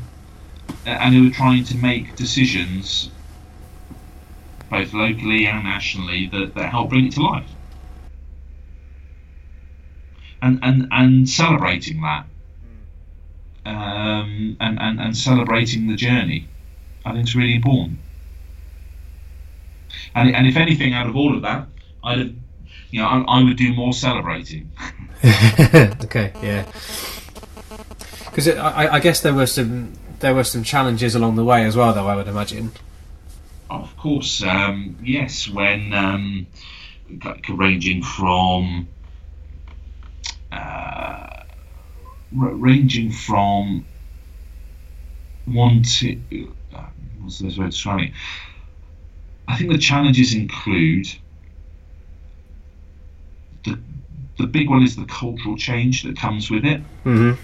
who are trying to make decisions both locally and nationally that help bring it to life, and celebrating that, and celebrating the journey, I think it's really important. And if anything, out of all of that, I would do more celebrating. Okay, yeah. Because I guess there were some challenges along the way as well, though, I would imagine. Of course, yes. When ranging from one to what's the best way to describe it? I think the challenges include the big one is the cultural change that comes with it. Mm-hmm.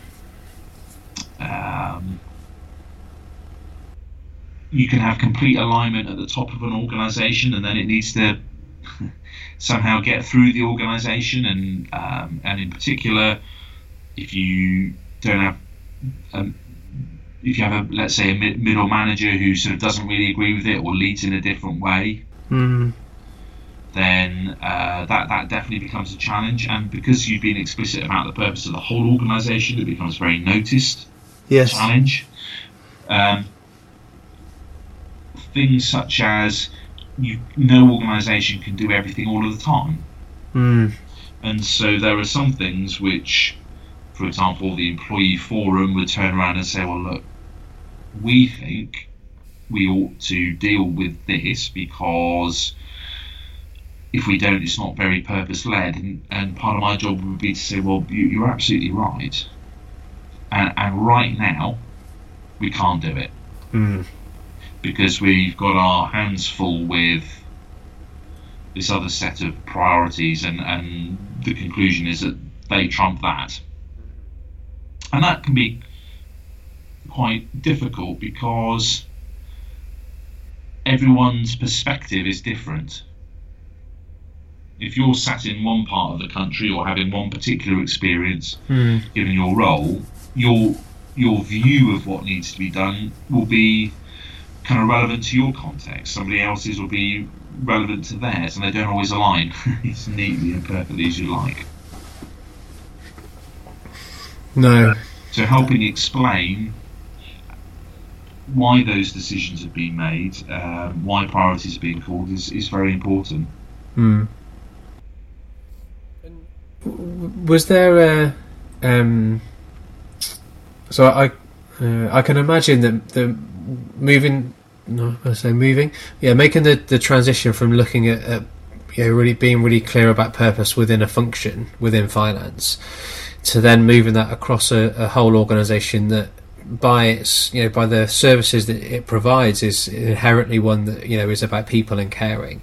you can have complete alignment at the top of an organization, and then it needs to somehow get through the organization. And in particular, if you don't have if you have, let's say, a middle manager who sort of doesn't really agree with it or leads in a different way, then that definitely becomes a challenge. And because you've been explicit about the purpose of the whole organisation, it becomes very noticed. Yes. Challenge. Things such as no organisation can do everything all of the time. And so there are some things which, for example, the employee forum would turn around and say, well, look, we think we ought to deal with this because if we don't, it's not very purpose-led. And part of my job would be to say, well, you're absolutely right. And right now, we can't do it. Because we've got our hands full with this other set of priorities, and the conclusion is that they trump that. And that can be quite difficult because everyone's perspective is different. If you're sat in one part of the country or having one particular experience, given your role, your view of what needs to be done will be kind of relevant to your context. Somebody else's will be relevant to theirs, and they don't always align as neatly and perfectly as you like. No. So helping explain why those decisions have been made, why priorities are being called, is very important. Was there a so I can imagine that making the transition from looking at really being really clear about purpose within a function within finance to then moving that across a whole organisation that by its by the services that it provides is inherently one that is about people and caring,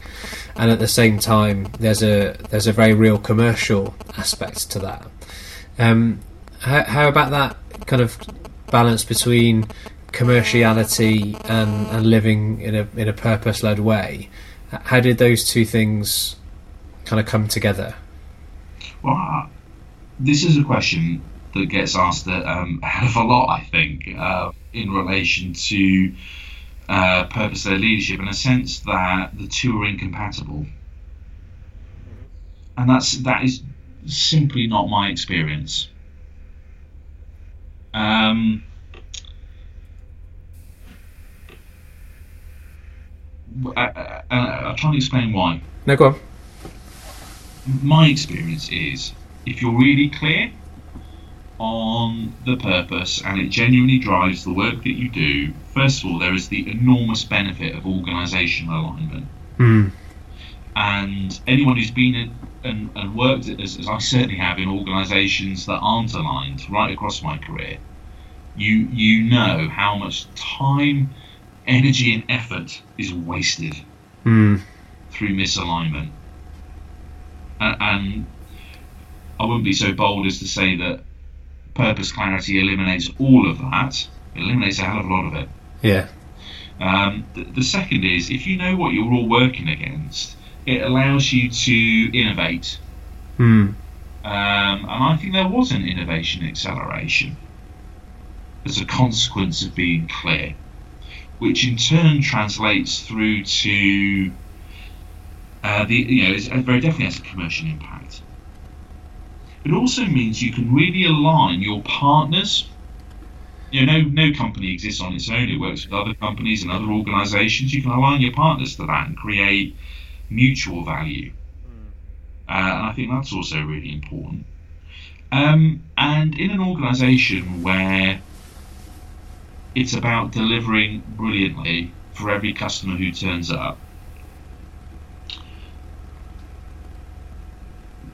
and at the same time there's a very real commercial aspect to that. How about that kind of balance between commerciality and living in a purpose-led way? How did those two things kind of come together? Well, this is a question that gets asked a hell of a lot, I think, in relation to purpose-led leadership, in a sense that the two are incompatible. And that is simply not my experience. I'm trying to explain why. No, go on. My experience is, if you're really clear on the purpose and it genuinely drives the work that you do, first of all, there is the enormous benefit of organisational alignment. And anyone who's been in and worked, as I certainly have, in organisations that aren't aligned right across my career, you know how much time, energy and effort is wasted through misalignment. And I wouldn't be so bold as to say that purpose clarity eliminates all of that. It eliminates a hell of a lot of it. Yeah. The second is, if you know what you're all working against, it allows you to innovate. And I think there was an innovation acceleration as a consequence of being clear, which in turn translates through to it's very definitely has a commercial impact. It also means you can really align your partners. No company exists on its own. It works with other companies and other organisations. You can align your partners to that and create mutual value. And I think that's also really important. And in an organisation where it's about delivering brilliantly for every customer who turns up,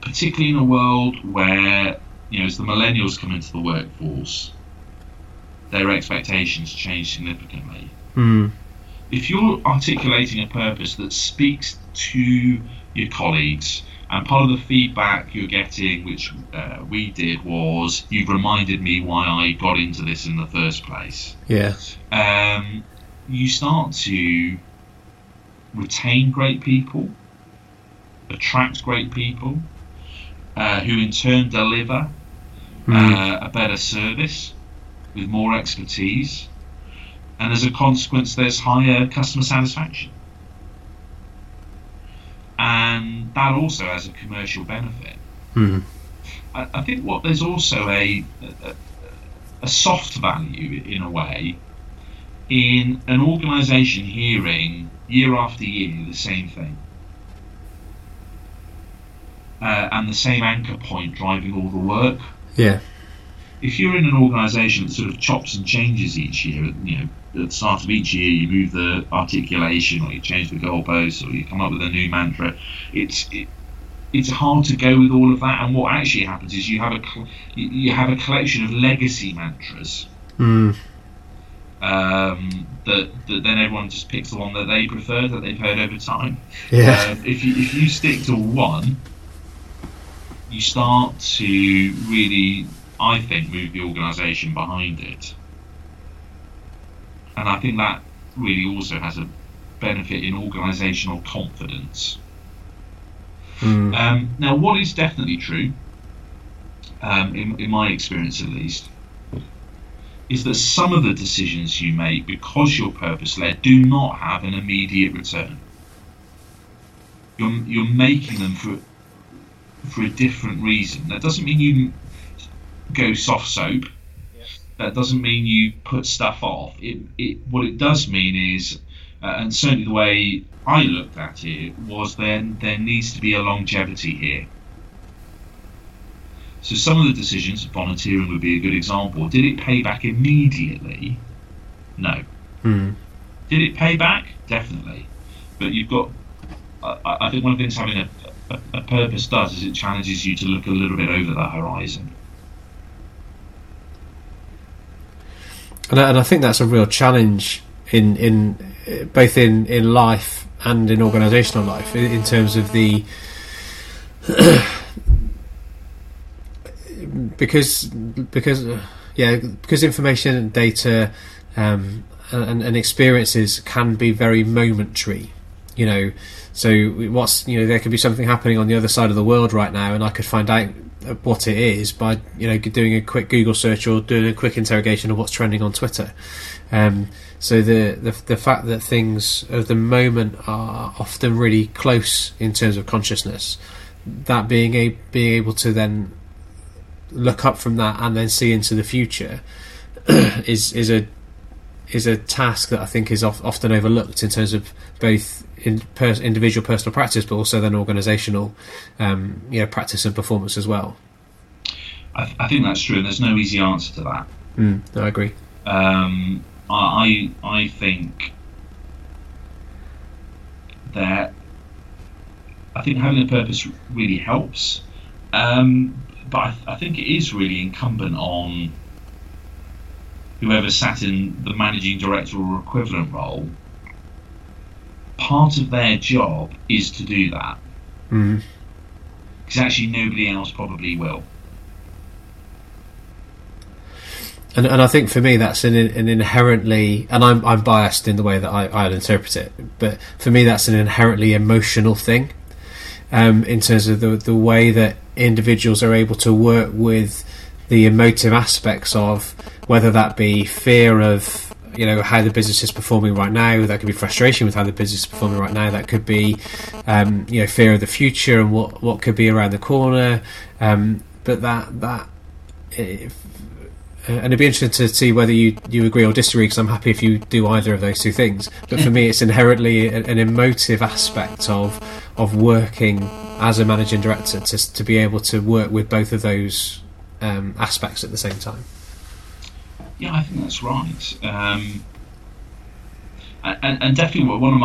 particularly in a world where, as the millennials come into the workforce, their expectations change significantly. If you're articulating a purpose that speaks to your colleagues, and part of the feedback you're getting, which we did, was, you've reminded me why I got into this in the first place. Yeah. you start to retain great people, attract great people, who in turn deliver a better service with more expertise, and as a consequence there's higher customer satisfaction. And that also has a commercial benefit. I think what there's also a soft value in a way in an organisation hearing year after year the same thing, and the same anchor point driving all the work. Yeah. If you're in an organisation that sort of chops and changes each year, you know, at the start of each year you move the articulation, or you change the goalposts, or you come up with a new mantra, it's hard to go with all of that. And what actually happens is you have a collection of legacy mantras that then everyone just picks the one that they prefer, that they've heard over time. Yeah. If you stick to one, you start to really, I think, move the organisation behind it. And I think that really also has a benefit in organisational confidence. Now, what is definitely true, in my experience at least, is that some of the decisions you make, because you're purpose-led, do not have an immediate return. You're making them for a different reason. That doesn't mean you go soft soap. Yes. That doesn't mean you put stuff off. What it does mean is, and certainly the way I looked at it was, there needs to be a longevity here. So some of the decisions, volunteering would be a good example. Did it pay back immediately? No. Did it pay back? Definitely. But you've got, I think one of the things having a purpose does is it challenges you to look a little bit over the horizon. And I think that's a real challenge in both in life and in organisational life, in terms of the because information and data and experiences can be very momentary, you know. So there could be something happening on the other side of the world right now, and I could find out what it is by doing a quick Google search or doing a quick interrogation of what's trending on Twitter. So the fact that things of the moment are often really close in terms of consciousness, that being able to then look up from that and then see into the future is a task that I think is often overlooked in terms of both individual personal practice, but also then organisational, practice and performance as well. I think that's true, and there's no easy answer to that. I agree. I think that having a purpose really helps, but I think it is really incumbent on whoever sat in the managing director or equivalent role. Part of their job is to do that, because actually nobody else probably will. And I think for me that's an inherently, and I'm biased in the way that I'll interpret it, but for me that's an inherently emotional thing, in terms of the way that individuals are able to work with the emotive aspects of, whether that be fear of how the business is performing right now, that could be frustration with how the business is performing right now, that could be fear of the future and what could be around the corner, but and it'd be interesting to see whether you agree or disagree, because I'm happy if you do either of those two things. But for me, it's inherently an emotive aspect of working as a managing director to be able to work with both of those aspects at the same time. Yeah, I think that's right. And definitely one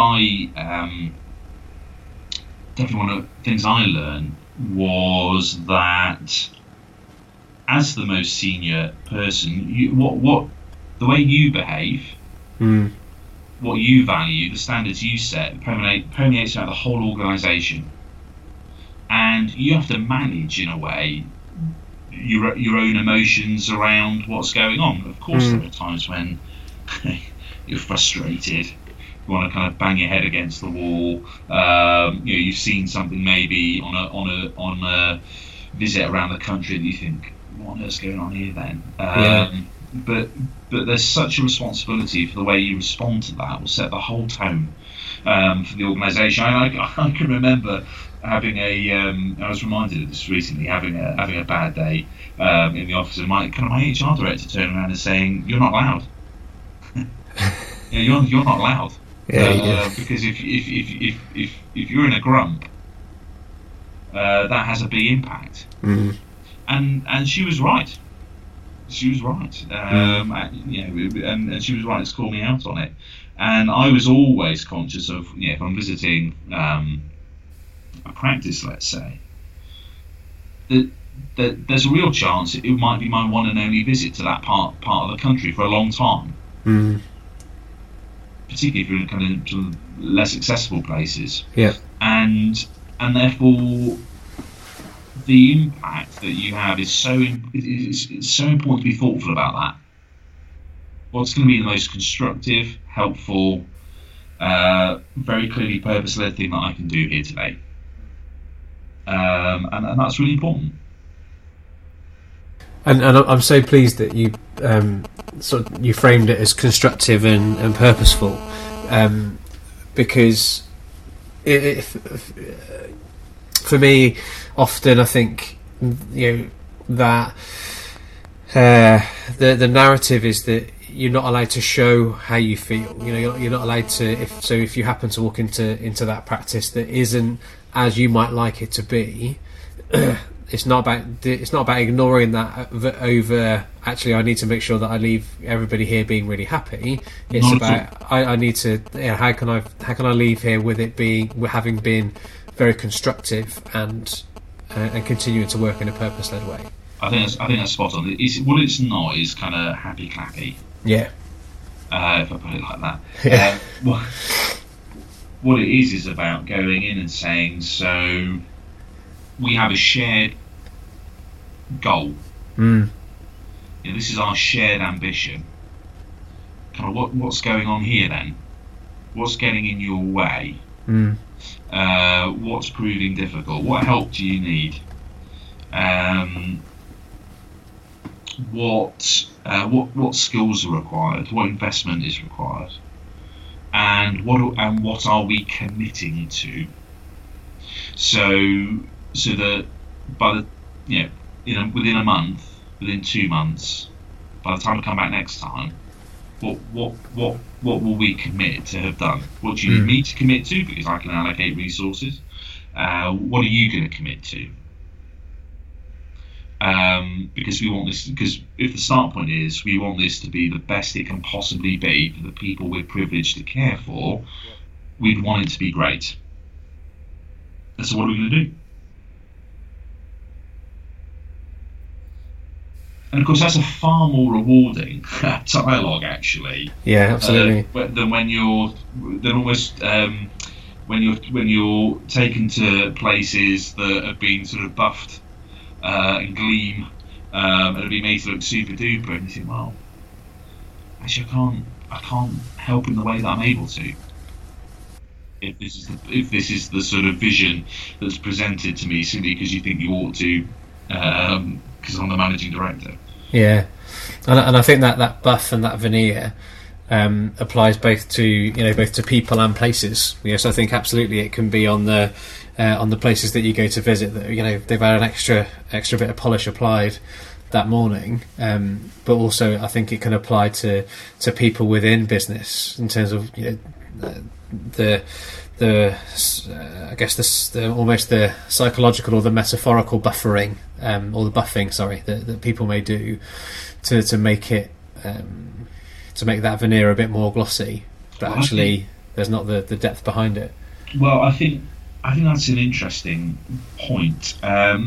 of the things I learned was that as the most senior person, the way you behave, what you value, the standards you set, permeates throughout the whole organisation, and you have to manage in a way your own emotions around what's going on. Of course, there are times when you're frustrated, you want to kind of bang your head against the wall, you know, you've seen something maybe on a visit around the country and you think, what on earth's going on here then? But there's such a responsibility for the way you respond to that will set the whole tone for the organisation. I can remember having I was reminded of this recently, having a bad day in the office, and my HR director turned around and saying, "You're not loud. You're not loud." Because if you're in a grump, that has a big impact. Mm-hmm. And she was right. She was right, and she was right to call me out on it. And I was always conscious of, if I'm visiting a practice, let's say, that there's a real chance it might be my one and only visit to that part of the country for a long time, particularly if you're in kind of less accessible places. Yeah, and therefore, the impact that you have is so important to be thoughtful about that. What's going to be the most constructive, helpful, very clearly purpose-led thing that I can do here today? And that's really important. And I'm so pleased that you you framed it as constructive and purposeful, because if for me, often I think that the narrative is that you're not allowed to show how you feel. You're not allowed to. If you happen to walk into that practice that isn't as you might like it to be, it's not about ignoring that over. Actually, I need to make sure that I leave everybody here being really happy. It's about I need to. How can I leave here with it being having been very constructive and continuing to work in a purpose-led way. I think that's spot on. It's not is kind of happy clappy. Yeah. If I put it like that. Yeah. What it is about going in and saying, so we have a shared goal. Mm. This is our shared ambition. Kind of what's going on here then? What's getting in your way? Mm. What's proving difficult? What help do you need? What skills are required? What investment is required? And what are we committing to? So that by the within a month, within 2 months, by the time I come back next time, what will we commit to have done? What do you need me to commit to, because I can allocate resources? What are you going to commit to? Because we want this. Because if the start point is we want this to be the best it can possibly be for the people we're privileged to care for, we'd want it to be great. And so, what are we going to do? And of course, that's a far more rewarding dialogue, actually. Yeah, absolutely. Than when you're taken to places that have been sort of buffed and gleam and have been made to look super duper, and you think, well, actually, I can't help in the way that I'm able to. If this is the sort of vision that's presented to me simply because you think you ought to, because I'm the managing director. Yeah, and I think that buff and that veneer applies both to people and places. Yes, I think absolutely it can be on the places that you go to visit that they've had an extra bit of polish applied that morning. But also I think it can apply to people within business in terms of the psychological or the metaphorical buffering that people may do to make it to make that veneer a bit more glossy, but there's not the depth behind it. Well, I think that's an interesting point. I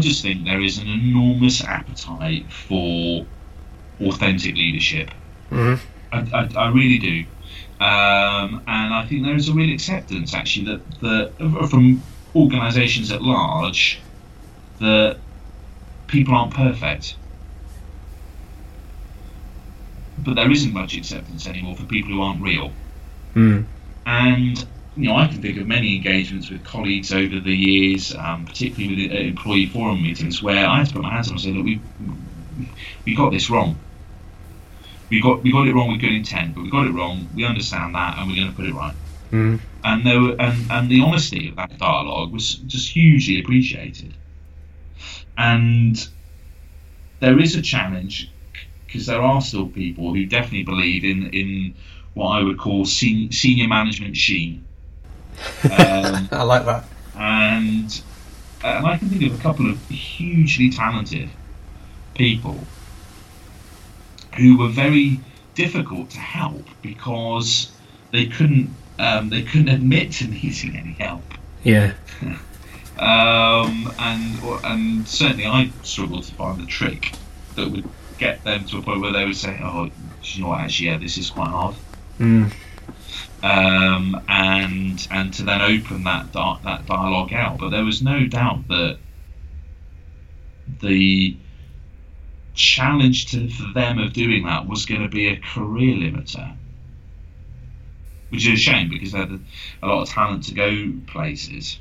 just think there is an enormous appetite for authentic leadership. Mm-hmm. I really do. And I think there is a real acceptance, actually, that from organisations at large, that people aren't perfect. but there isn't much acceptance anymore for people who aren't real. Mm. And I can think of many engagements with colleagues over the years, particularly with employee forum meetings, where I had to put my hands up and say, look, we got this wrong. We got it wrong with good intent, but we got it wrong. We understand that, and we're going to put it right. Mm. And the honesty of that dialogue was just hugely appreciated. And there is a challenge, because there are still people who definitely believe in what I would call senior management sheen. I like that. And I can think of a couple of hugely talented people who were very difficult to help because they couldn't admit to needing any help. Yeah. And certainly I struggled to find the trick that would get them to a point where they would say, oh, you know what, actually, yeah, this is quite hard. Mm. And to then open that dialogue out. But there was no doubt that the challenge for them of doing that was going to be a career limiter, which is a shame because they had a lot of talent to go places.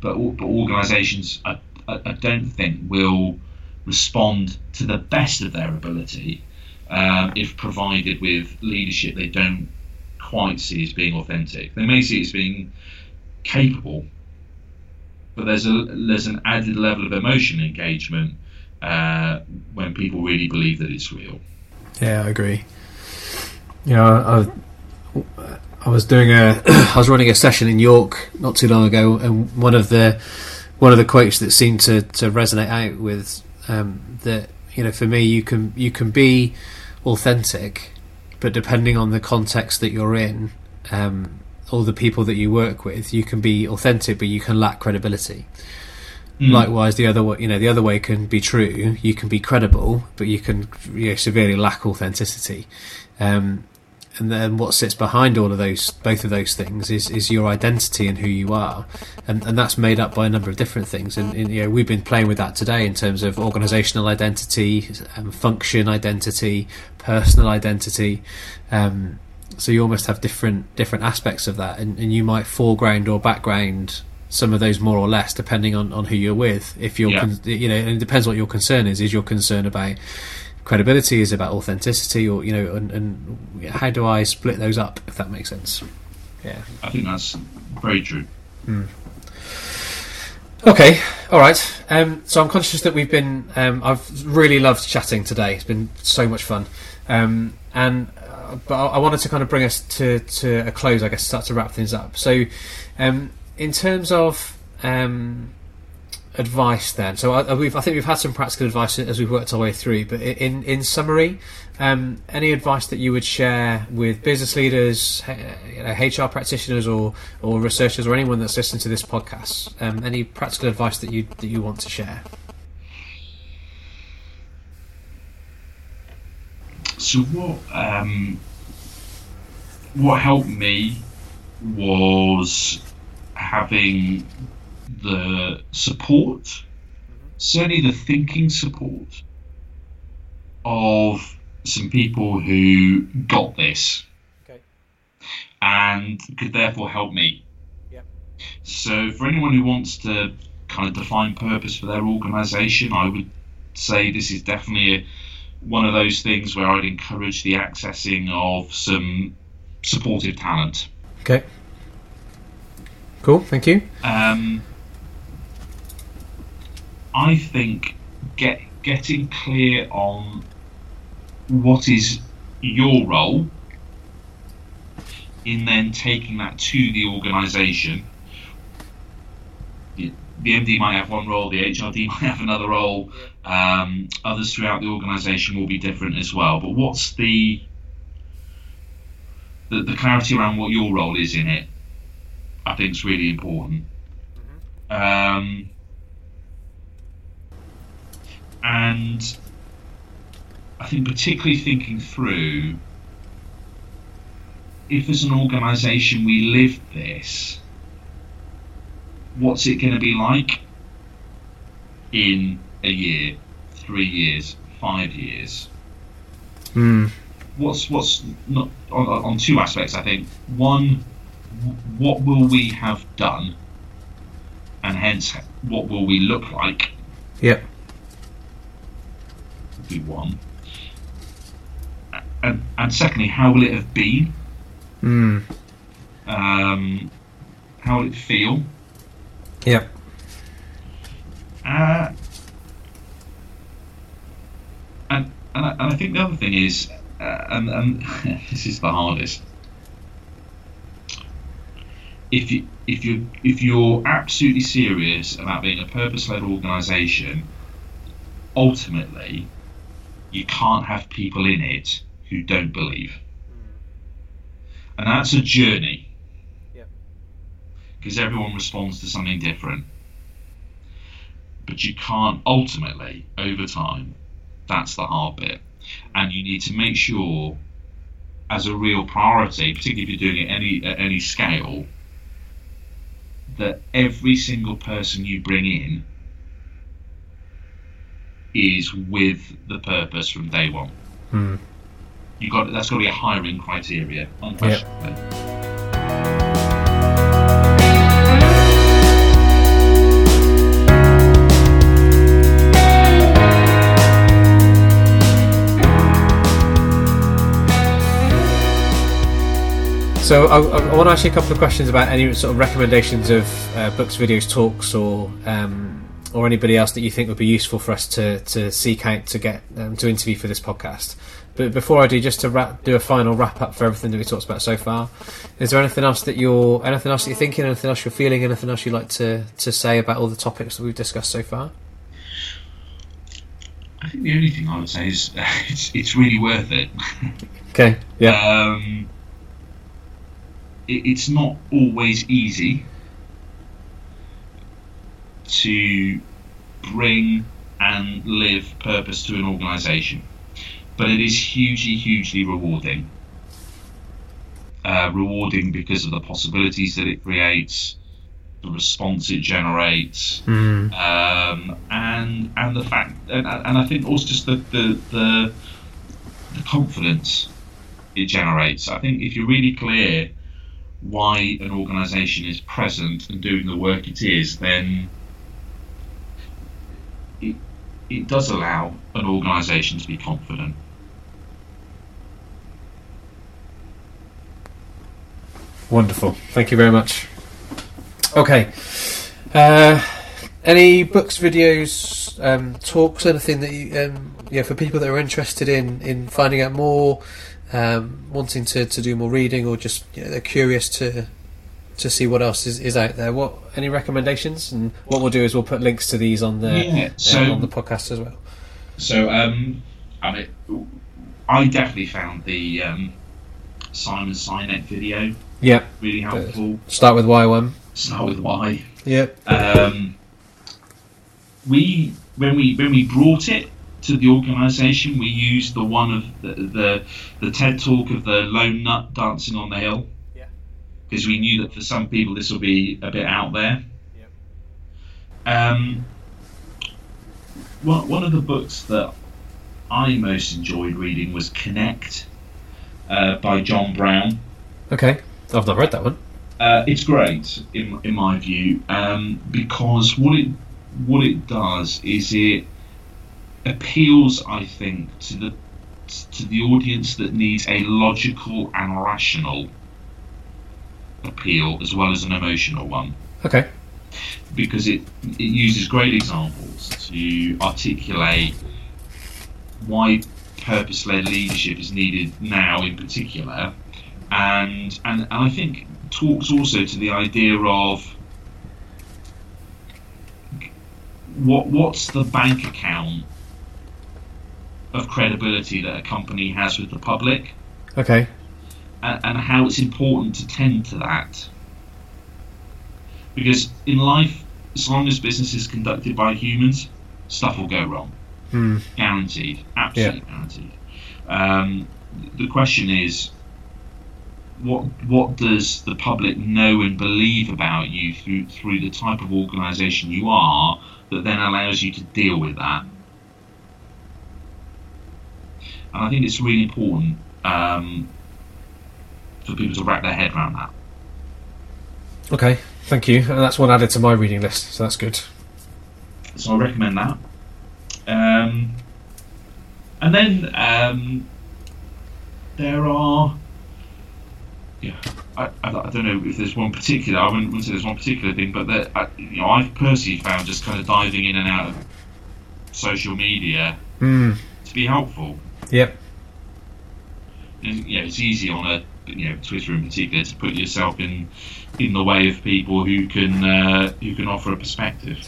But organisations, I don't think, will respond to the best of their ability if provided with leadership they don't quite see as being authentic. They may see it as being capable, but there's an added level of emotion engagement when people really believe that it's real. Yeah, I agree. I was running a session in York not too long ago, and one of the quotes that seemed to resonate out with that, for me, you can be authentic, but depending on the context that you're in, or the people that you work with, you can be authentic, but you can lack credibility. Mm. Likewise, the other way can be true. You can be credible, but you can severely lack authenticity. And then what sits behind both of those things is your identity and who you are, and that's made up by a number of different things. And we've been playing with that today in terms of organisational identity, function identity, personal identity. So you almost have different aspects of that, and you might foreground or background some of those more or less depending on who you're with. If you're, and it depends what your concern is. Is your concern about credibility, is about authenticity, or and how do I split those up, if that makes sense? Yeah, I think that's very true. Mm. Okay, all right. So I'm conscious that we've been. I've really loved chatting today. It's been so much fun. But I wanted to kind of bring us to a close, I guess, start to wrap things up. So, in terms of advice then, so I think we've had some practical advice as we've worked our way through, but in summary, any advice that you would share with business leaders, HR practitioners or researchers or anyone that's listening to this podcast, any practical advice that you want to share? So what helped me was having the support, certainly the thinking support of some people who got this, okay, and could therefore help me. Yeah. So for anyone who wants to kind of define purpose for their organisation, I would say this is definitely one of those things where I'd encourage the accessing of some supportive talent. Okay. Cool, thank you. I think getting clear on what is your role, in then taking that to the organisation. The MD might have one role, the HRD might have another role, others throughout the organisation will be different as well. But what's the clarity around what your role is in it, I think, is really important. Mm-hmm. And I think particularly thinking through, if as an organisation we live this, what's it going to be like in a year, 3 years, 5 years? Mm. What's not on two aspects, I think. One, what will we have done, and hence what will we look like? Yep. Would be one. And secondly, how will it have been? Mm. How will it feel? Yep. And I think the other thing is, and this is the hardest. If you're absolutely serious about being a purpose-led organisation, ultimately, you can't have people in it who don't believe, and that's a journey. Yeah. Because everyone responds to something different, but you can't ultimately over time. That's the hard bit, and you need to make sure, as a real priority, particularly if you're doing it at any scale, that every single person you bring in is with the purpose from day one. Mm. That's got to be a hiring criteria, unquestionably. Yep. So I want to ask you a couple of questions about any sort of recommendations of books, videos, talks, or anybody else that you think would be useful for us to seek out to get to interview for this podcast. But before I do, just to do a final wrap up for everything that we talked about so far, is there anything else that you're thinking, anything else you're feeling, anything else you'd like to say about all the topics that we've discussed so far? I think the only thing I would say is it's really worth it. Okay. Yeah. It's not always easy to bring and live purpose to an organisation, but it is hugely, hugely rewarding. Rewarding because of the possibilities that it creates, the response it generates, and the fact, and I think also just the confidence it generates. I think if you're really clear why an organisation is present and doing the work it is, then it does allow an organisation to be confident. Wonderful. Thank you very much. Okay. Any books, videos, talks, anything that you, for people that are interested in finding out more, wanting to do more reading, or just they're curious to see what else is out there. Any recommendations? And what we'll do is we'll put links to these on on the podcast as well. So I definitely found the Simon Sinek video. Yeah, really helpful. Start with why one. Start with why. Yeah. We brought it to the organisation, we used the one of the TED talk of the lone nut dancing on the hill, because we knew that for some people this will be a bit out there. Yeah. One of the books that I most enjoyed reading was Connect by John Brown. Okay, I've not read that one. It's great in my view, because what it does is it appeals, I think, to the audience that needs a logical and rational appeal as well as an emotional one. Okay. Because it uses great examples to articulate why purpose-led leadership is needed now in particular, and I think talks also to the idea of what's the bank account of credibility that a company has with the public. Okay. And how it's important to tend to that. Because in life, as long as business is conducted by humans, stuff will go wrong. Mm. Guaranteed. Absolutely guaranteed. The question is, what does the public know and believe about you through the type of organisation you are that then allows you to deal with that? And I think it's really important for people to wrap their head around that. Okay, thank you. And that's one added to my reading list, so that's good. So I recommend that. And then there are... Yeah, I don't know if there's one particular... I wouldn't say there's one particular thing, but that I've personally found just kind of diving in and out of social media to be helpful. Yep. It's easy on a Twitter in particular to put yourself in the way of people who can offer a perspective.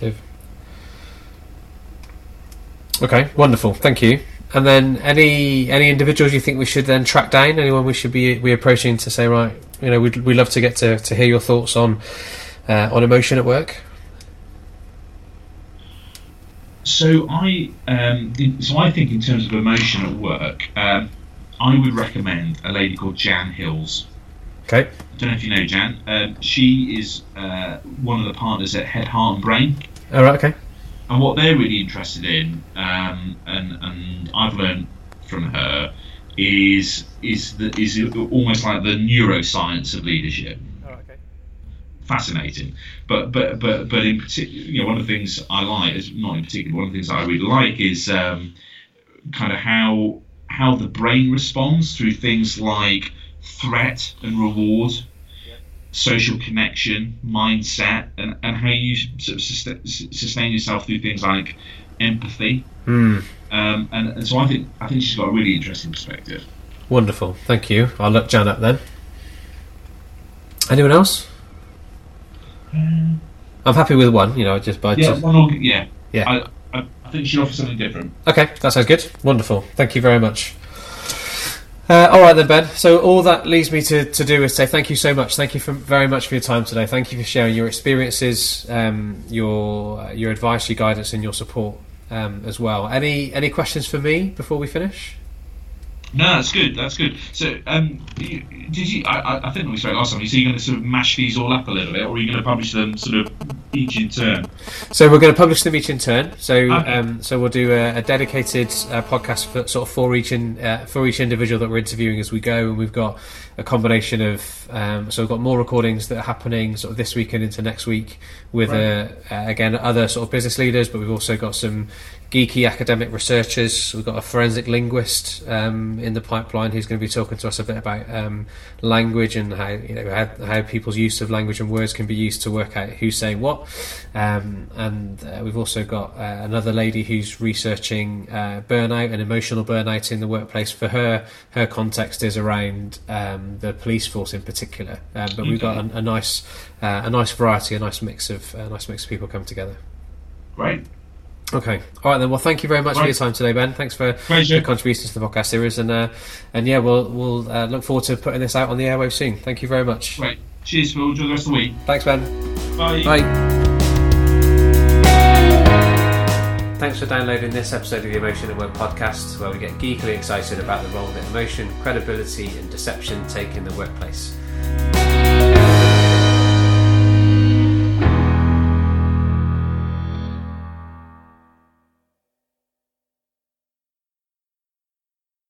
Okay, wonderful, thank you. And then any individuals you think we should then track down? Anyone we should be approaching to say, right, we'd love to get to hear your thoughts on emotion at work? So I think in terms of emotion at work, I would recommend a lady called Jan Hills. Okay. I don't know if you know Jan. She is one of the partners at Head, Heart, and Brain. All right. Okay. And what they're really interested in, and I've learned from her, is almost like the neuroscience of leadership. Oh, okay. Fascinating. But in particular, one of the things I like is not in particular. One of the things I really like is kind of how the brain responds through things like threat and reward. Social connection, mindset, and how you sort of sustain yourself through things like empathy. And so I think she's got a really interesting perspective. Wonderful, thank you. I'll look Jan up then. Anyone else? I'm happy with one. I think she offers something different. Okay, that sounds good. Wonderful, thank you very much. All right then, Ben. So all that leaves me to do is say thank you so much. Thank you very much for your time today. Thank you for sharing your experiences, your advice, your guidance, and your support as well. Any questions for me before we finish? No, that's good. That's good. So I think we spoke last time. So you're going to sort of mash these all up a little bit, or are you going to publish them sort of each in turn? So we're going to publish them each in turn. So okay. So we'll do a dedicated podcast for each individual that we're interviewing as we go, and we've got a combination of so we've got more recordings that are happening sort of this weekend into next week with again other sort of business leaders, but we've also got some geeky academic researchers. We've got a forensic linguist in the pipeline who's going to be talking to us a bit about language and how people's use of language and words can be used to work out who's saying what. And we've also got another lady who's researching burnout and emotional burnout in the workplace. For her context is around the police force in particular. But we've got a nice variety, a nice mix of people come together. Great. Okay. All right then. Well, thank you very much for your time today, Ben. Thanks for your contributions to the podcast series, and we'll look forward to putting this out on the airwaves soon. Thank you very much. Right. Cheers. We'll enjoy the rest of the week. Thanks, Ben. Bye. Bye. Thanks for downloading this episode of the Emotion at Work podcast, where we get geekily excited about the role that emotion, credibility, and deception take in the workplace.